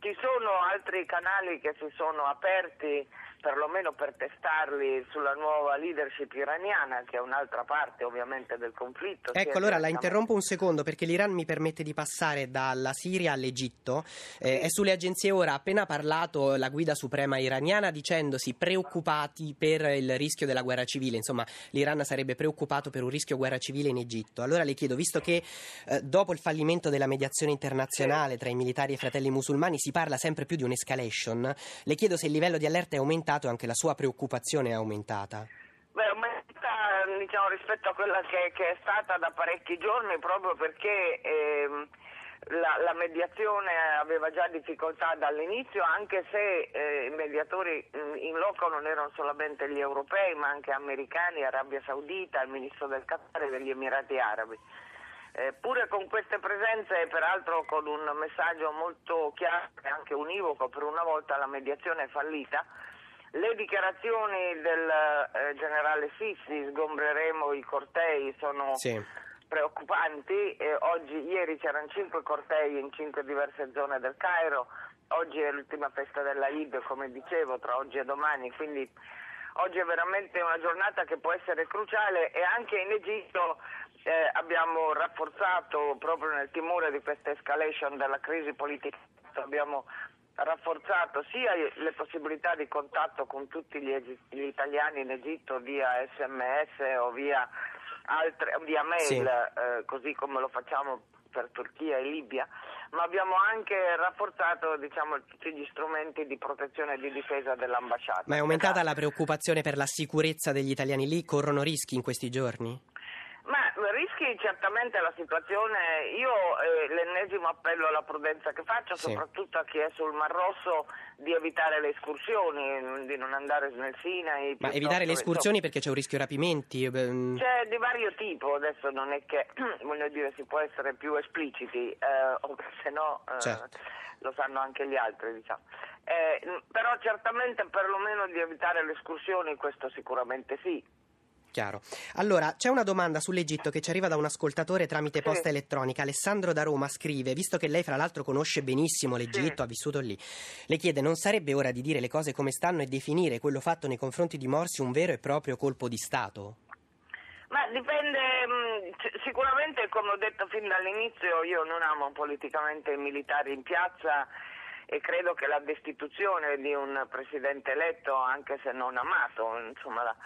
Ci sono altri canali che si sono aperti, perlomeno per testarli, sulla nuova leadership iraniana, che è un'altra parte ovviamente del conflitto. Ecco, allora la interrompo un secondo, perché l'Iran mi permette di passare dalla Siria all'Egitto. Eh, è sulle agenzie ora, ha appena parlato la guida suprema iraniana dicendosi preoccupati per il rischio della guerra civile. Insomma, l'Iran sarebbe preoccupato per un rischio guerra civile in Egitto. Allora le chiedo, visto che eh, dopo il fallimento della mediazione internazionale tra i militari e i fratelli musulmani si parla sempre più di un'escalation, le chiedo se il livello di allerta è aumentato e anche la sua preoccupazione è aumentata. Beh, aumenta, diciamo, rispetto a quella che, che è stata da parecchi giorni, proprio perché ehm, la, la mediazione aveva già difficoltà dall'inizio, anche se eh, i mediatori in loco non erano solamente gli europei, ma anche americani, Arabia Saudita, il ministro del Qatar e degli Emirati Arabi. Eh, pure con queste presenze, e peraltro con un messaggio molto chiaro e anche univoco, per una volta la mediazione è fallita. Le dichiarazioni del eh, generale Sissi, sgombreremo i cortei, sono sì. preoccupanti. Eh, oggi, ieri c'erano cinque cortei in cinque diverse zone del Cairo, oggi è l'ultima festa della Eid, come dicevo, tra oggi e domani, quindi oggi è veramente una giornata che può essere cruciale. E anche in Egitto Eh, abbiamo rafforzato, proprio nel timore di questa escalation della crisi politica, abbiamo rafforzato sia le possibilità di contatto con tutti gli, gli italiani in Egitto via esse emme esse o via altre via mail, sì. eh, così come lo facciamo per Turchia e Libia, ma abbiamo anche rafforzato, diciamo, tutti gli strumenti di protezione e di difesa dell'ambasciata. Ma è aumentata la preoccupazione per la sicurezza degli italiani lì? Corrono rischi in questi giorni? Ma rischi certamente la situazione. Io eh, l'ennesimo appello alla prudenza che faccio, sì. soprattutto a chi è sul Mar Rosso, di evitare le escursioni, di non andare nel Sinai. Ma evitare le escursioni perché c'è un rischio rapimenti? C'è di vario tipo, adesso non è che, voglio dire, si può essere più espliciti, eh, o se no eh, certo. lo sanno anche gli altri, diciamo. Eh, però certamente perlomeno di evitare le escursioni, questo sicuramente sì. Chiaro. Allora, c'è una domanda sull'Egitto che ci arriva da un ascoltatore tramite posta sì. elettronica. Alessandro da Roma scrive, visto che lei fra l'altro conosce benissimo l'Egitto, sì. ha vissuto lì, le chiede: non sarebbe ora di dire le cose come stanno e definire quello fatto nei confronti di Morsi un vero e proprio colpo di Stato? Ma dipende, sicuramente, come ho detto fin dall'inizio, io non amo politicamente i militari in piazza e credo che la destituzione di un presidente eletto, anche se non amato, insomma la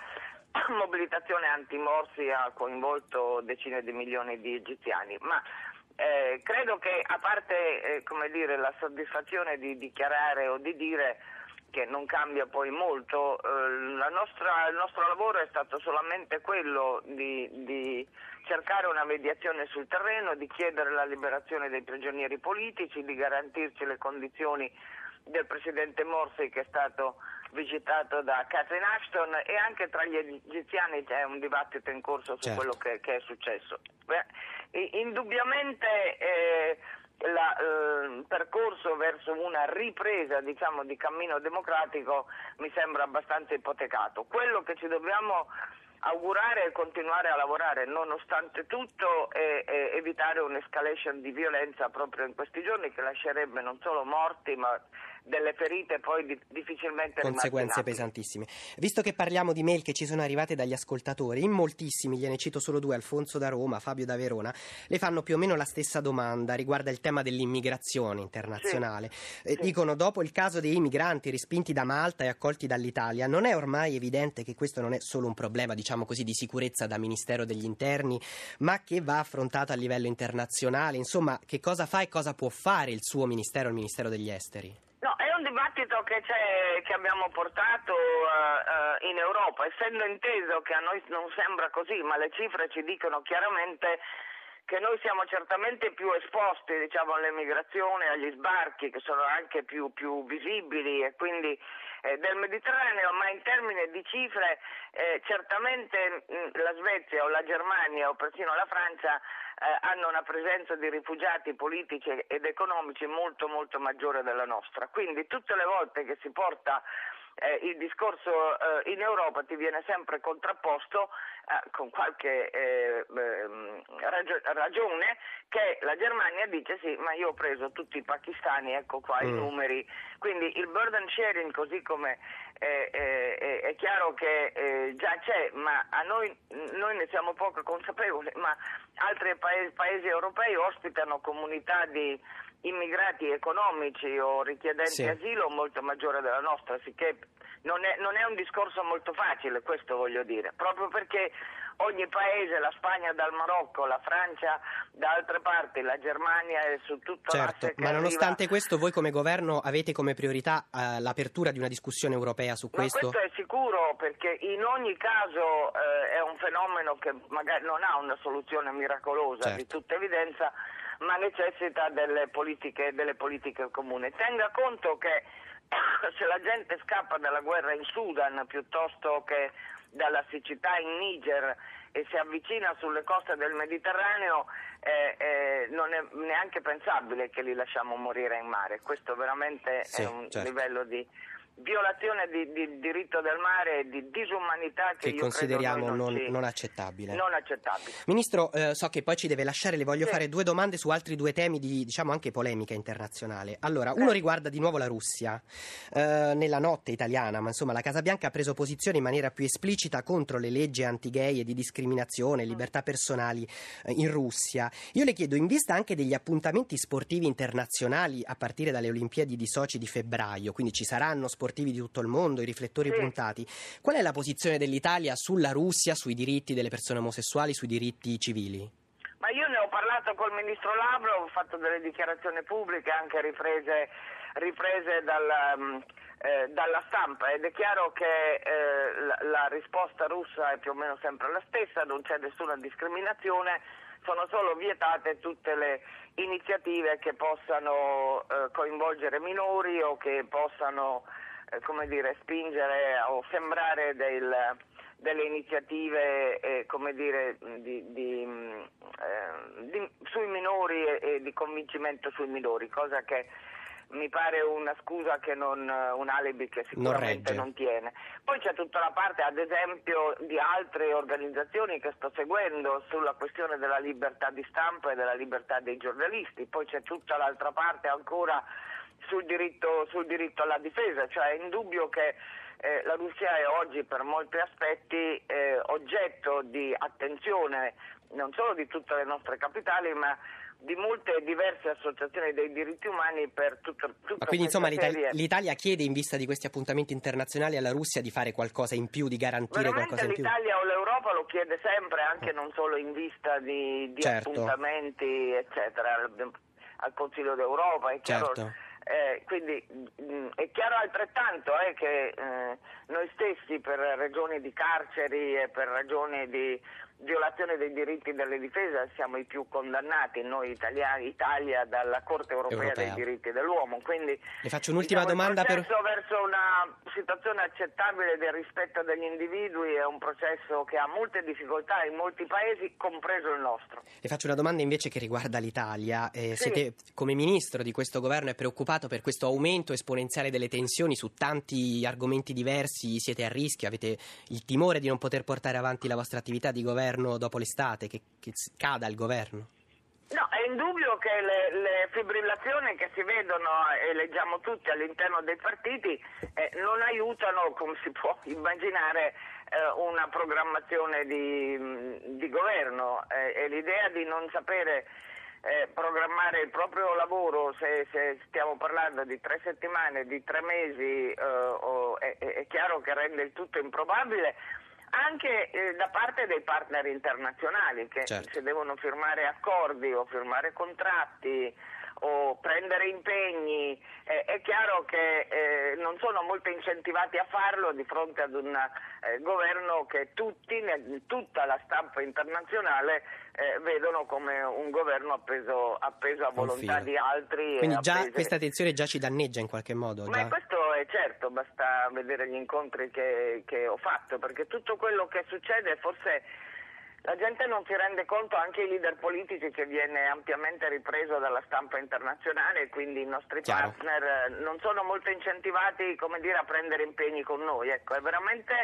mobilitazione anti-Morsi ha coinvolto decine di milioni di egiziani, ma eh, credo che, a parte eh, come dire, la soddisfazione di dichiarare o di dire, che non cambia poi molto, eh, la nostra, il nostro lavoro è stato solamente quello di, di cercare una mediazione sul terreno, di chiedere la liberazione dei prigionieri politici, di garantirci le condizioni del presidente Morsi, che è stato visitato da Catherine Ashton, e anche tra gli egiziani c'è un dibattito in corso su certo. quello che, che è successo. Beh, indubbiamente eh, la, eh, percorso verso una ripresa, diciamo, di cammino democratico mi sembra abbastanza ipotecato. Quello che ci dobbiamo augurare e continuare a lavorare nonostante tutto e, e evitare un'escalation di violenza proprio in questi giorni, che lascerebbe non solo morti ma delle ferite poi di, difficilmente conseguenze pesantissime. Visto che parliamo di mail che ci sono arrivate dagli ascoltatori, in moltissimi, gliene cito solo due, Alfonso da Roma, Fabio da Verona, le fanno più o meno la stessa domanda, riguarda il tema dell'immigrazione internazionale. Sì. Eh, sì. Dicono: dopo il caso dei migranti respinti da Malta e accolti dall'Italia, non è ormai evidente che questo non è solo un problema, diciamo così, di sicurezza da Ministero degli Interni, ma che va affrontato a livello internazionale? Insomma, che cosa fa e cosa può fare il suo Ministero, il Ministero degli Esteri? No, è un dibattito che c'è, che abbiamo portato uh, uh, in Europa, essendo inteso che a noi non sembra così, ma le cifre ci dicono chiaramente che noi siamo certamente più esposti, diciamo, all'emigrazione, agli sbarchi, che sono anche più, più visibili, e quindi eh, del Mediterraneo, ma in termini di cifre eh, certamente mh, la Svezia o la Germania o persino la Francia eh, hanno una presenza di rifugiati politici ed economici molto molto maggiore della nostra. Quindi tutte le volte che si porta Eh, il discorso eh, in Europa ti viene sempre contrapposto eh, con qualche eh, ragio- ragione, che la Germania dice: sì, ma io ho preso tutti i pakistani, ecco qua mm. i numeri. Quindi il burden sharing, così come eh, eh, è chiaro che eh, già c'è, ma a noi, noi ne siamo poco consapevoli, ma altri paesi, paesi europei ospitano comunità di immigrati economici o richiedenti sì. asilo molto maggiore della nostra, sicché non è, non è un discorso molto facile, questo voglio dire, proprio perché ogni paese, la Spagna dal Marocco, la Francia da altre parti, la Germania è su tutta certo, l'asse. Ma nonostante arriva... questo, voi come governo avete come priorità eh, l'apertura di una discussione europea su questo? Ma questo è sicuro, perché in ogni caso eh, è un fenomeno che magari non ha una soluzione miracolosa, certo. di tutta evidenza, ma necessita delle politiche, delle politiche comuni. Tenga conto che se la gente scappa dalla guerra in Sudan piuttosto che dalla siccità in Niger e si avvicina sulle coste del Mediterraneo, eh, eh, non è neanche pensabile che li lasciamo morire in mare. Questo veramente sì, è un certo. livello di violazione di, di diritto del mare e di disumanità che, che io consideriamo credo non, non, non accettabile. Non accettabile. Ministro, eh, so che poi ci deve lasciare, le voglio sì. fare due domande su altri due temi di, diciamo, anche polemica internazionale. Allora, uno sì. riguarda di nuovo la Russia. Eh, nella notte italiana, ma insomma, la Casa Bianca ha preso posizione in maniera più esplicita contro le leggi anti-gay e di discriminazione, libertà personali eh, in Russia. Io le chiedo, in vista anche degli appuntamenti sportivi internazionali a partire dalle Olimpiadi di Sochi di febbraio, quindi ci saranno sportivi di tutto il mondo, i riflettori sì. puntati. Qual è la posizione dell'Italia sulla Russia, sui diritti delle persone omosessuali, sui diritti civili? Ma io ne ho parlato col ministro Lavrov, ho fatto delle dichiarazioni pubbliche anche riprese, riprese dal... Eh, dalla stampa, ed è chiaro che eh, la, la risposta russa è più o meno sempre la stessa, non c'è nessuna discriminazione, sono solo vietate tutte le iniziative che possano eh, coinvolgere minori o che possano eh, come dire, spingere o sembrare del, delle iniziative eh, come dire, di, di, eh, di, sui minori e, e di convincimento sui minori, cosa che mi pare una scusa che non, un alibi che sicuramente non, non tiene. Poi c'è tutta la parte, ad esempio, di altre organizzazioni che sto seguendo sulla questione della libertà di stampa e della libertà dei giornalisti. Poi c'è tutta l'altra parte ancora sul diritto, sul diritto alla difesa, cioè è indubbio che eh, la Russia è oggi per molti aspetti eh, oggetto di attenzione non solo di tutte le nostre capitali, ma di molte diverse associazioni dei diritti umani per tutto il mondo. Ma quindi insomma l'Italia, l'Italia chiede, in vista di questi appuntamenti internazionali, alla Russia di fare qualcosa in più, di garantire veramente qualcosa in più? L'Italia o l'Europa lo chiede sempre, anche non solo in vista di, di certo. appuntamenti eccetera, al, al Consiglio d'Europa, è chiaro. Certo. Eh, quindi mh, è chiaro altrettanto eh, che eh, noi stessi, per ragioni di carceri e per ragioni di violazione dei diritti delle difese, siamo i più condannati, noi italiani, Italia, dalla Corte Europea, Europea dei diritti dell'uomo. Quindi le faccio un'ultima diciamo, domanda. Il processo per... verso una situazione accettabile del rispetto degli individui è un processo che ha molte difficoltà in molti paesi, compreso il nostro. Le faccio una domanda invece che riguarda l'Italia. Eh, sì. Siete, come ministro di questo governo, è preoccupato per questo aumento esponenziale delle tensioni su tanti argomenti diversi? Siete a rischio? Avete il timore di non poter portare avanti la vostra attività di governo dopo l'estate, che, che cada il governo? No, è indubbio che le, le fibrillazioni che si vedono e leggiamo tutti all'interno dei partiti eh, non aiutano, come si può immaginare, eh, una programmazione di, di governo eh, e l'idea di non sapere Eh, programmare il proprio lavoro, se, se stiamo parlando di tre settimane, di tre mesi, eh, o, è, è chiaro che rende il tutto improbabile, anche eh, da parte dei partner internazionali che certo. se devono firmare accordi o firmare contratti o prendere impegni, eh, è chiaro che eh, non sono molto incentivati a farlo di fronte ad un eh, governo che tutti, ne, tutta la stampa internazionale eh, vedono come un governo appeso, appeso a volontà Confine. di altri. Quindi già appese... questa tensione già ci danneggia in qualche modo? Ma già... questo è certo, basta vedere gli incontri che, che ho fatto, perché tutto quello che succede forse... la gente non si rende conto, anche i leader politici, che viene ampiamente ripreso dalla stampa internazionale, quindi i nostri Chiaro. partner non sono molto incentivati, come dire, a prendere impegni con noi. Ecco, è veramente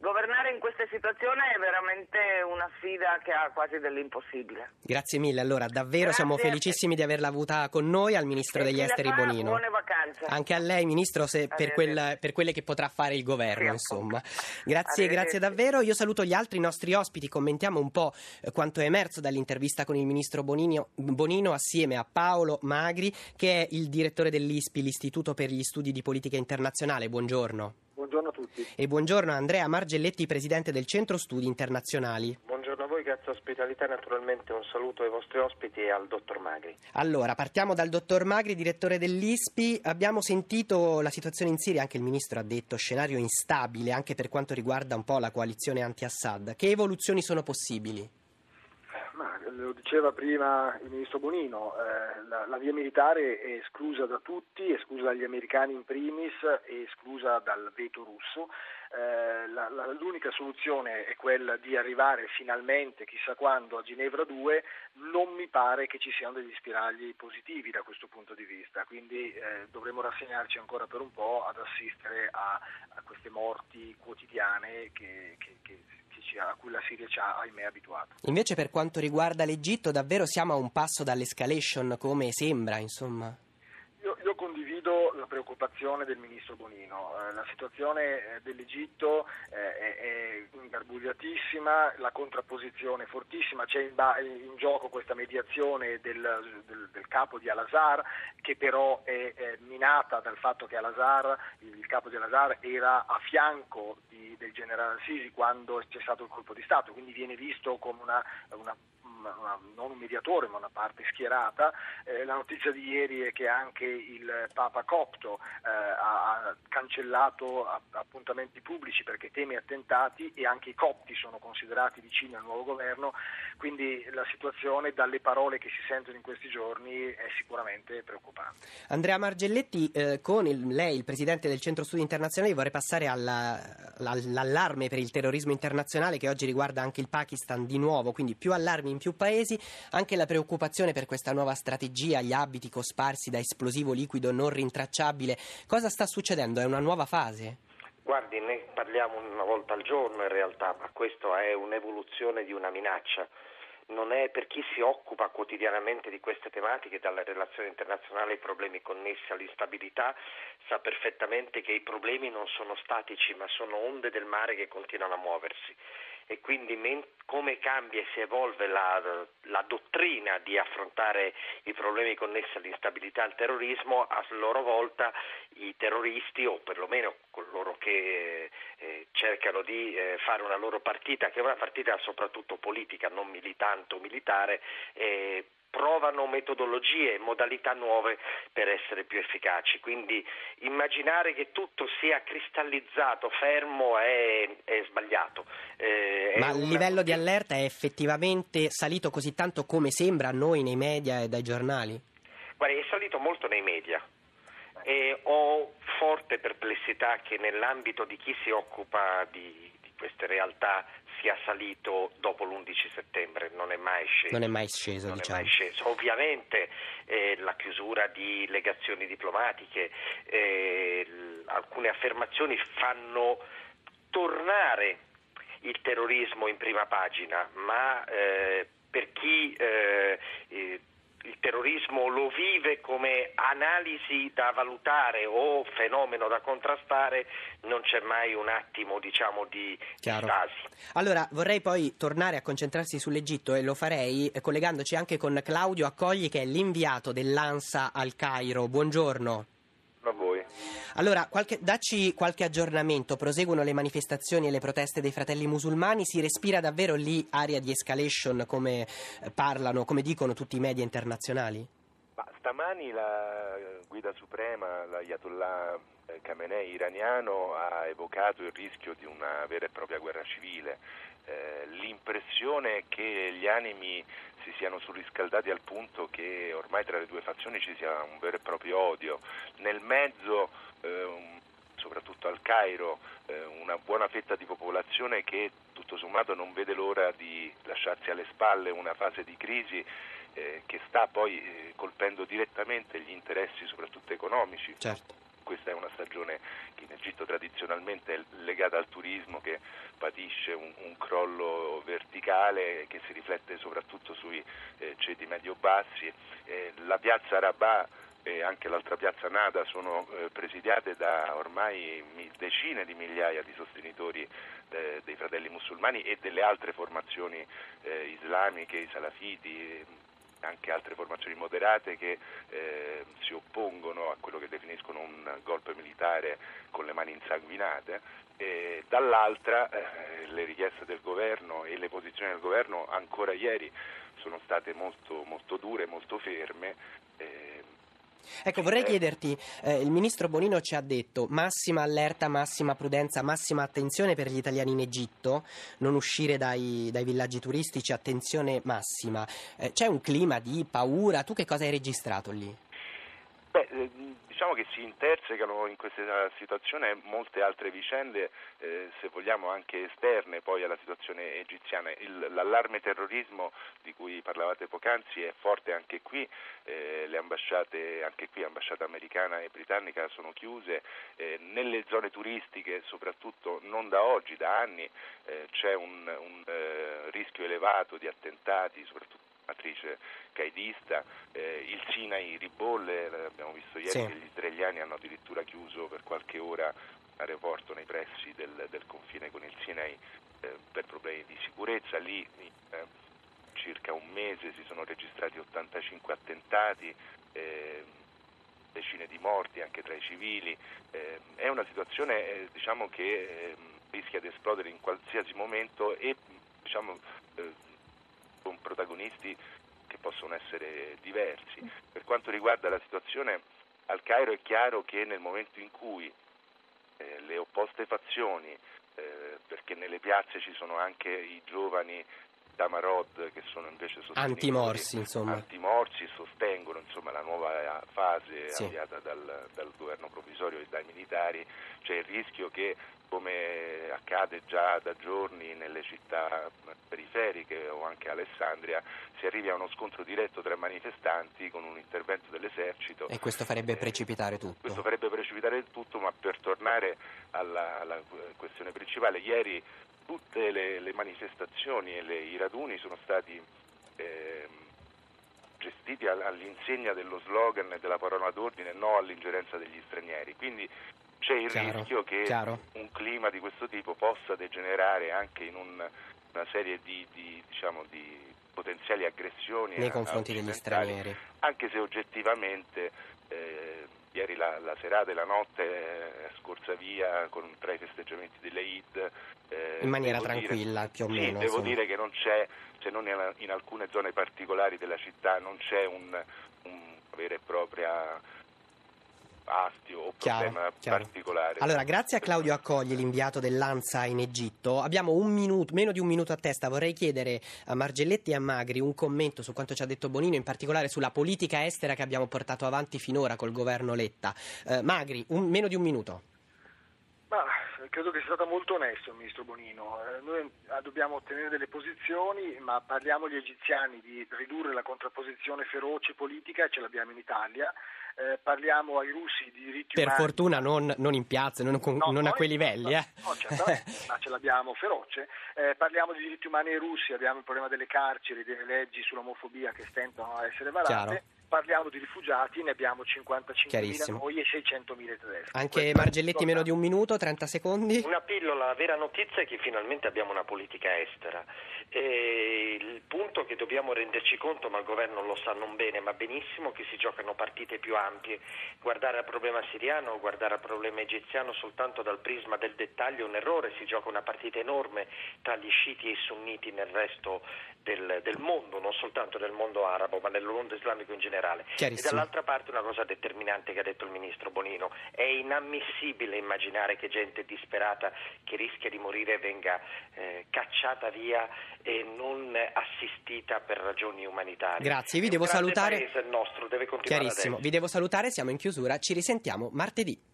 governare in questa situazione è veramente una sfida che ha quasi dell'impossibile. Grazie mille, allora davvero Grazie. siamo felicissimi di averla avuta con noi, al ministro e degli esteri fa, Bonino. Buone vacanze. Anche a lei, ministro, se per, quel, per quelle che potrà fare il governo, sì, insomma. Grazie, grazie davvero. Io saluto gli altri nostri ospiti, commentiamo un po' quanto è emerso dall'intervista con il ministro Bonino, Bonino assieme a Paolo Magri, che è il direttore dell'I S P I, l'Istituto per gli Studi di Politica Internazionale. Buongiorno. Buongiorno a tutti. E buongiorno a Andrea Margelletti, presidente del Centro Studi Internazionali. Buongiorno a voi, grazie all'ospitalità, naturalmente un saluto ai vostri ospiti e al dottor Magri. Allora, partiamo dal dottor Magri, direttore dell'I S P I. Abbiamo sentito la situazione in Siria, anche il ministro ha detto scenario instabile, anche per quanto riguarda un po' la coalizione anti-Assad. Che evoluzioni sono possibili? Ma lo diceva prima il ministro Bonino, eh, la, la via militare è esclusa da tutti, esclusa dagli americani in primis e esclusa dal veto russo. Eh, la, la, l'unica soluzione è quella di arrivare finalmente, chissà quando, a Ginevra due. Non mi pare che ci siano degli spiragli positivi da questo punto di vista, quindi eh, dovremo rassegnarci ancora per un po' ad assistere a, a queste morti quotidiane che, che, che a cui la Siria ci ha, ahimè, abituato. Invece per quanto riguarda l'Egitto, davvero siamo a un passo dall'escalation, come sembra, insomma? Io, io condivido la preoccupazione del ministro Bonino. Eh, la situazione dell'Egitto eh, è, è ingarbugliatissima, la contrapposizione è fortissima, c'è in, ba- in gioco questa mediazione del, del, del capo di Al-Azhar, che però è, è minata dal fatto che Al-Azhar, il capo di Al-Azhar era a fianco di, del generale Sisi quando c'è stato il colpo di Stato, quindi viene visto come una, una Una, non un mediatore ma una parte schierata. Eh, la notizia di ieri è che anche il Papa Copto eh, ha cancellato appuntamenti pubblici perché teme attentati, e anche i copti sono considerati vicini al nuovo governo, quindi la situazione, dalle parole che si sentono in questi giorni, è sicuramente preoccupante. Andrea Margelletti, eh, con il, lei, il Presidente del Centro Studi Internazionali, vorrei passare alla, all'allarme per il terrorismo internazionale che oggi riguarda anche il Pakistan di nuovo, quindi più allarmi in più paesi, anche la preoccupazione per questa nuova strategia, gli abiti cosparsi da esplosivo liquido non rintracciabile. Cosa sta succedendo? È una nuova fase? Guardi, ne parliamo una volta al giorno in realtà, ma questa è un'evoluzione di una minaccia. Non è, per chi si occupa quotidianamente di queste tematiche, dalla relazione internazionale ai problemi connessi all'instabilità, sa perfettamente che i problemi non sono statici, ma sono onde del mare che continuano a muoversi. E quindi come cambia e si evolve la, la dottrina di affrontare i problemi connessi all'instabilità e al terrorismo, a loro volta i terroristi, o perlomeno coloro che eh, cercano di eh, fare una loro partita, che è una partita soprattutto politica, non militante o militare, eh, provano metodologie e modalità nuove per essere più efficaci. Quindi immaginare che tutto sia cristallizzato, fermo, è, è sbagliato. Eh, Ma è il una... livello di allerta è effettivamente salito così tanto come sembra a noi nei media e dai giornali? Guarda, è salito molto nei media. E ho forte perplessità che nell'ambito di chi si occupa di, di queste realtà sia salito dopo l'undici settembre, non è mai sceso. Non è mai sceso, non diciamo. È mai sceso. Ovviamente eh, la chiusura di legazioni diplomatiche, eh, l- alcune affermazioni fanno tornare il terrorismo in prima pagina, ma eh, per chi eh, eh, il terrorismo lo vive come analisi da valutare o fenomeno da contrastare, non c'è mai un attimo, diciamo, di stasi. Allora, vorrei poi tornare a concentrarsi sull'Egitto, e lo farei collegandoci anche con Claudio Accogli, che è l'inviato dell'ANSA al Cairo. Buongiorno. A voi. Allora, qualche, dacci qualche aggiornamento. Proseguono le manifestazioni e le proteste dei fratelli musulmani, si respira davvero lì area di escalation, come parlano, come dicono tutti i media internazionali? Ma stamani la guida suprema, l'ayatollah Khamenei iraniano, ha evocato il rischio di una vera e propria guerra civile. Eh, l'impressione è che gli animi si siano surriscaldati al punto che ormai tra le due fazioni ci sia un vero e proprio odio. Nel mezzo, eh, soprattutto al Cairo, eh, una buona fetta di popolazione che tutto sommato non vede l'ora di lasciarsi alle spalle una fase di crisi eh, che sta poi eh, colpendo direttamente gli interessi soprattutto economici. Certo. Questa è una stagione che in Egitto tradizionalmente è legata al turismo, che patisce un, un crollo verticale che si riflette soprattutto sui eh, ceti medio-bassi. Eh, la piazza Rabat e anche l'altra piazza Nada sono eh, presidiate da ormai decine di migliaia di sostenitori eh, dei fratelli musulmani e delle altre formazioni eh, islamiche, i salafiti, anche altre formazioni moderate che eh, si oppongono a quello che definiscono un golpe militare con le mani insanguinate, e dall'altra eh, le richieste del governo e le posizioni del governo ancora ieri sono state molto, molto dure, molto ferme. Eh, Ecco, vorrei chiederti, eh, il ministro Bonino ci ha detto massima allerta, massima prudenza, massima attenzione per gli italiani in Egitto, non uscire dai, dai villaggi turistici, attenzione massima. Eh, c'è un clima di paura, tu che cosa hai registrato lì? Beh, diciamo che si intersecano in questa situazione molte altre vicende, eh, se vogliamo anche esterne poi alla situazione egiziana. Il, l'allarme terrorismo di cui parlavate poc'anzi è forte anche qui, eh, le ambasciate, anche qui ambasciata americana e britannica sono chiuse, eh, nelle zone turistiche soprattutto non da oggi, da anni, eh, c'è un, un eh, rischio elevato di attentati, soprattutto matrice caedista, eh, il Sinai ribolle, l'abbiamo visto ieri, sì. Gli israeliani hanno addirittura chiuso per qualche ora l'aeroporto nei pressi del, del confine con il Sinai eh, per problemi di sicurezza. Lì eh, circa un mese si sono registrati ottantacinque attentati, eh, decine di morti anche tra i civili. Eh, è una situazione eh, diciamo che eh, rischia di esplodere in qualsiasi momento e diciamo eh, con protagonisti che possono essere diversi. Per quanto riguarda la situazione al Cairo, è chiaro che nel momento in cui eh, le opposte fazioni, eh, perché nelle piazze ci sono anche i giovani Tamarod che sono invece anti-Morsi, insomma. anti-Morsi, sostengono insomma la nuova fase sì. avviata dal, dal governo provvisorio e dai militari. C'è il rischio che, come accade già da giorni nelle città periferiche o anche Alessandria, si arrivi a uno scontro diretto tra manifestanti con un intervento dell'esercito. E questo farebbe eh, precipitare tutto. Questo farebbe precipitare tutto, ma per tornare alla, alla questione principale, ieri tutte le, le manifestazioni e le, i raduni sono stati eh, gestiti all'insegna dello slogan e della parola d'ordine no all'ingerenza degli stranieri, quindi c'è il chiaro, rischio che chiaro. un clima di questo tipo possa degenerare anche in un, una serie di, di, diciamo, di potenziali aggressioni nei confronti degli stranieri, anche se oggettivamente eh, ieri la, la serata e la notte eh, scorsa via con, tra i festeggiamenti dell'Eid eh, in maniera tranquilla dire, più o sì, meno devo insomma. dire che non c'è, se non in, in alcune zone particolari della città, non c'è un, un vera e propria astio o problema chiaro, particolare chiaro. Allora, grazie a Claudio Accogli, l'inviato dell'ANSA in Egitto. Abbiamo un minuto, meno di un minuto a testa. Vorrei chiedere a Margelletti e a Magri un commento su quanto ci ha detto Bonino, in particolare sulla politica estera che abbiamo portato avanti finora col governo Letta. eh, Magri, un, meno di un minuto. Ma credo che sia stato molto onesto il ministro Bonino. Eh, noi dobbiamo ottenere delle posizioni, ma parliamo agli egiziani di ridurre la contrapposizione feroce politica, ce l'abbiamo in Italia. Eh, parliamo ai russi di diritti per umani. Per fortuna non, non in piazza, non, con, no, non a quei livelli. Eh. No, ma ce l'abbiamo feroce. Eh, parliamo di diritti umani ai russi, abbiamo il problema delle carceri, delle leggi sull'omofobia che stentano a essere varate. Chiaro. Parliamo di rifugiati, ne abbiamo cinquantacinquemila noi e seicentomila tedeschi. Anche Margelletti, meno di un minuto, trenta secondi. Una pillola, la vera notizia è che finalmente abbiamo una politica estera. E il punto che dobbiamo renderci conto, ma il governo lo sa non bene, ma benissimo, che si giocano partite più ampie. Guardare al problema siriano, guardare al problema egiziano soltanto dal prisma del dettaglio è un errore. Si gioca una partita enorme tra gli sciiti e i sunniti nel resto del, del mondo, non soltanto nel mondo arabo, ma nel mondo islamico in generale. E dall'altra parte una cosa determinante che ha detto il ministro Bonino: è inammissibile immaginare che gente disperata che rischia di morire venga eh, cacciata via e non assistita per ragioni umanitarie. Grazie, vi devo salutare. Il paese nostro deve continuare. Chiarissimo, vi devo salutare, siamo in chiusura, ci risentiamo martedì.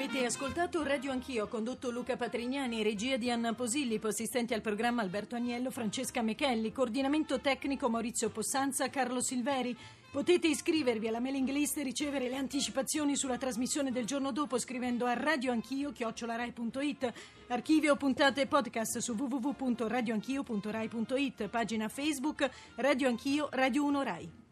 Avete ascoltato Radio Anch'io, condotto Luca Patrignani, regia di Anna Posillipo, assistenti al programma Alberto Agnello, Francesca Mechelli, coordinamento tecnico Maurizio Possanza, Carlo Silveri. Potete iscrivervi alla mailing list e ricevere le anticipazioni sulla trasmissione del giorno dopo scrivendo a radioanchio chiocciola rai punto it. Archivio, puntate e podcast su w w w punto radioanchio punto rai punto it. Pagina Facebook Radio Anch'io, Radio uno Rai.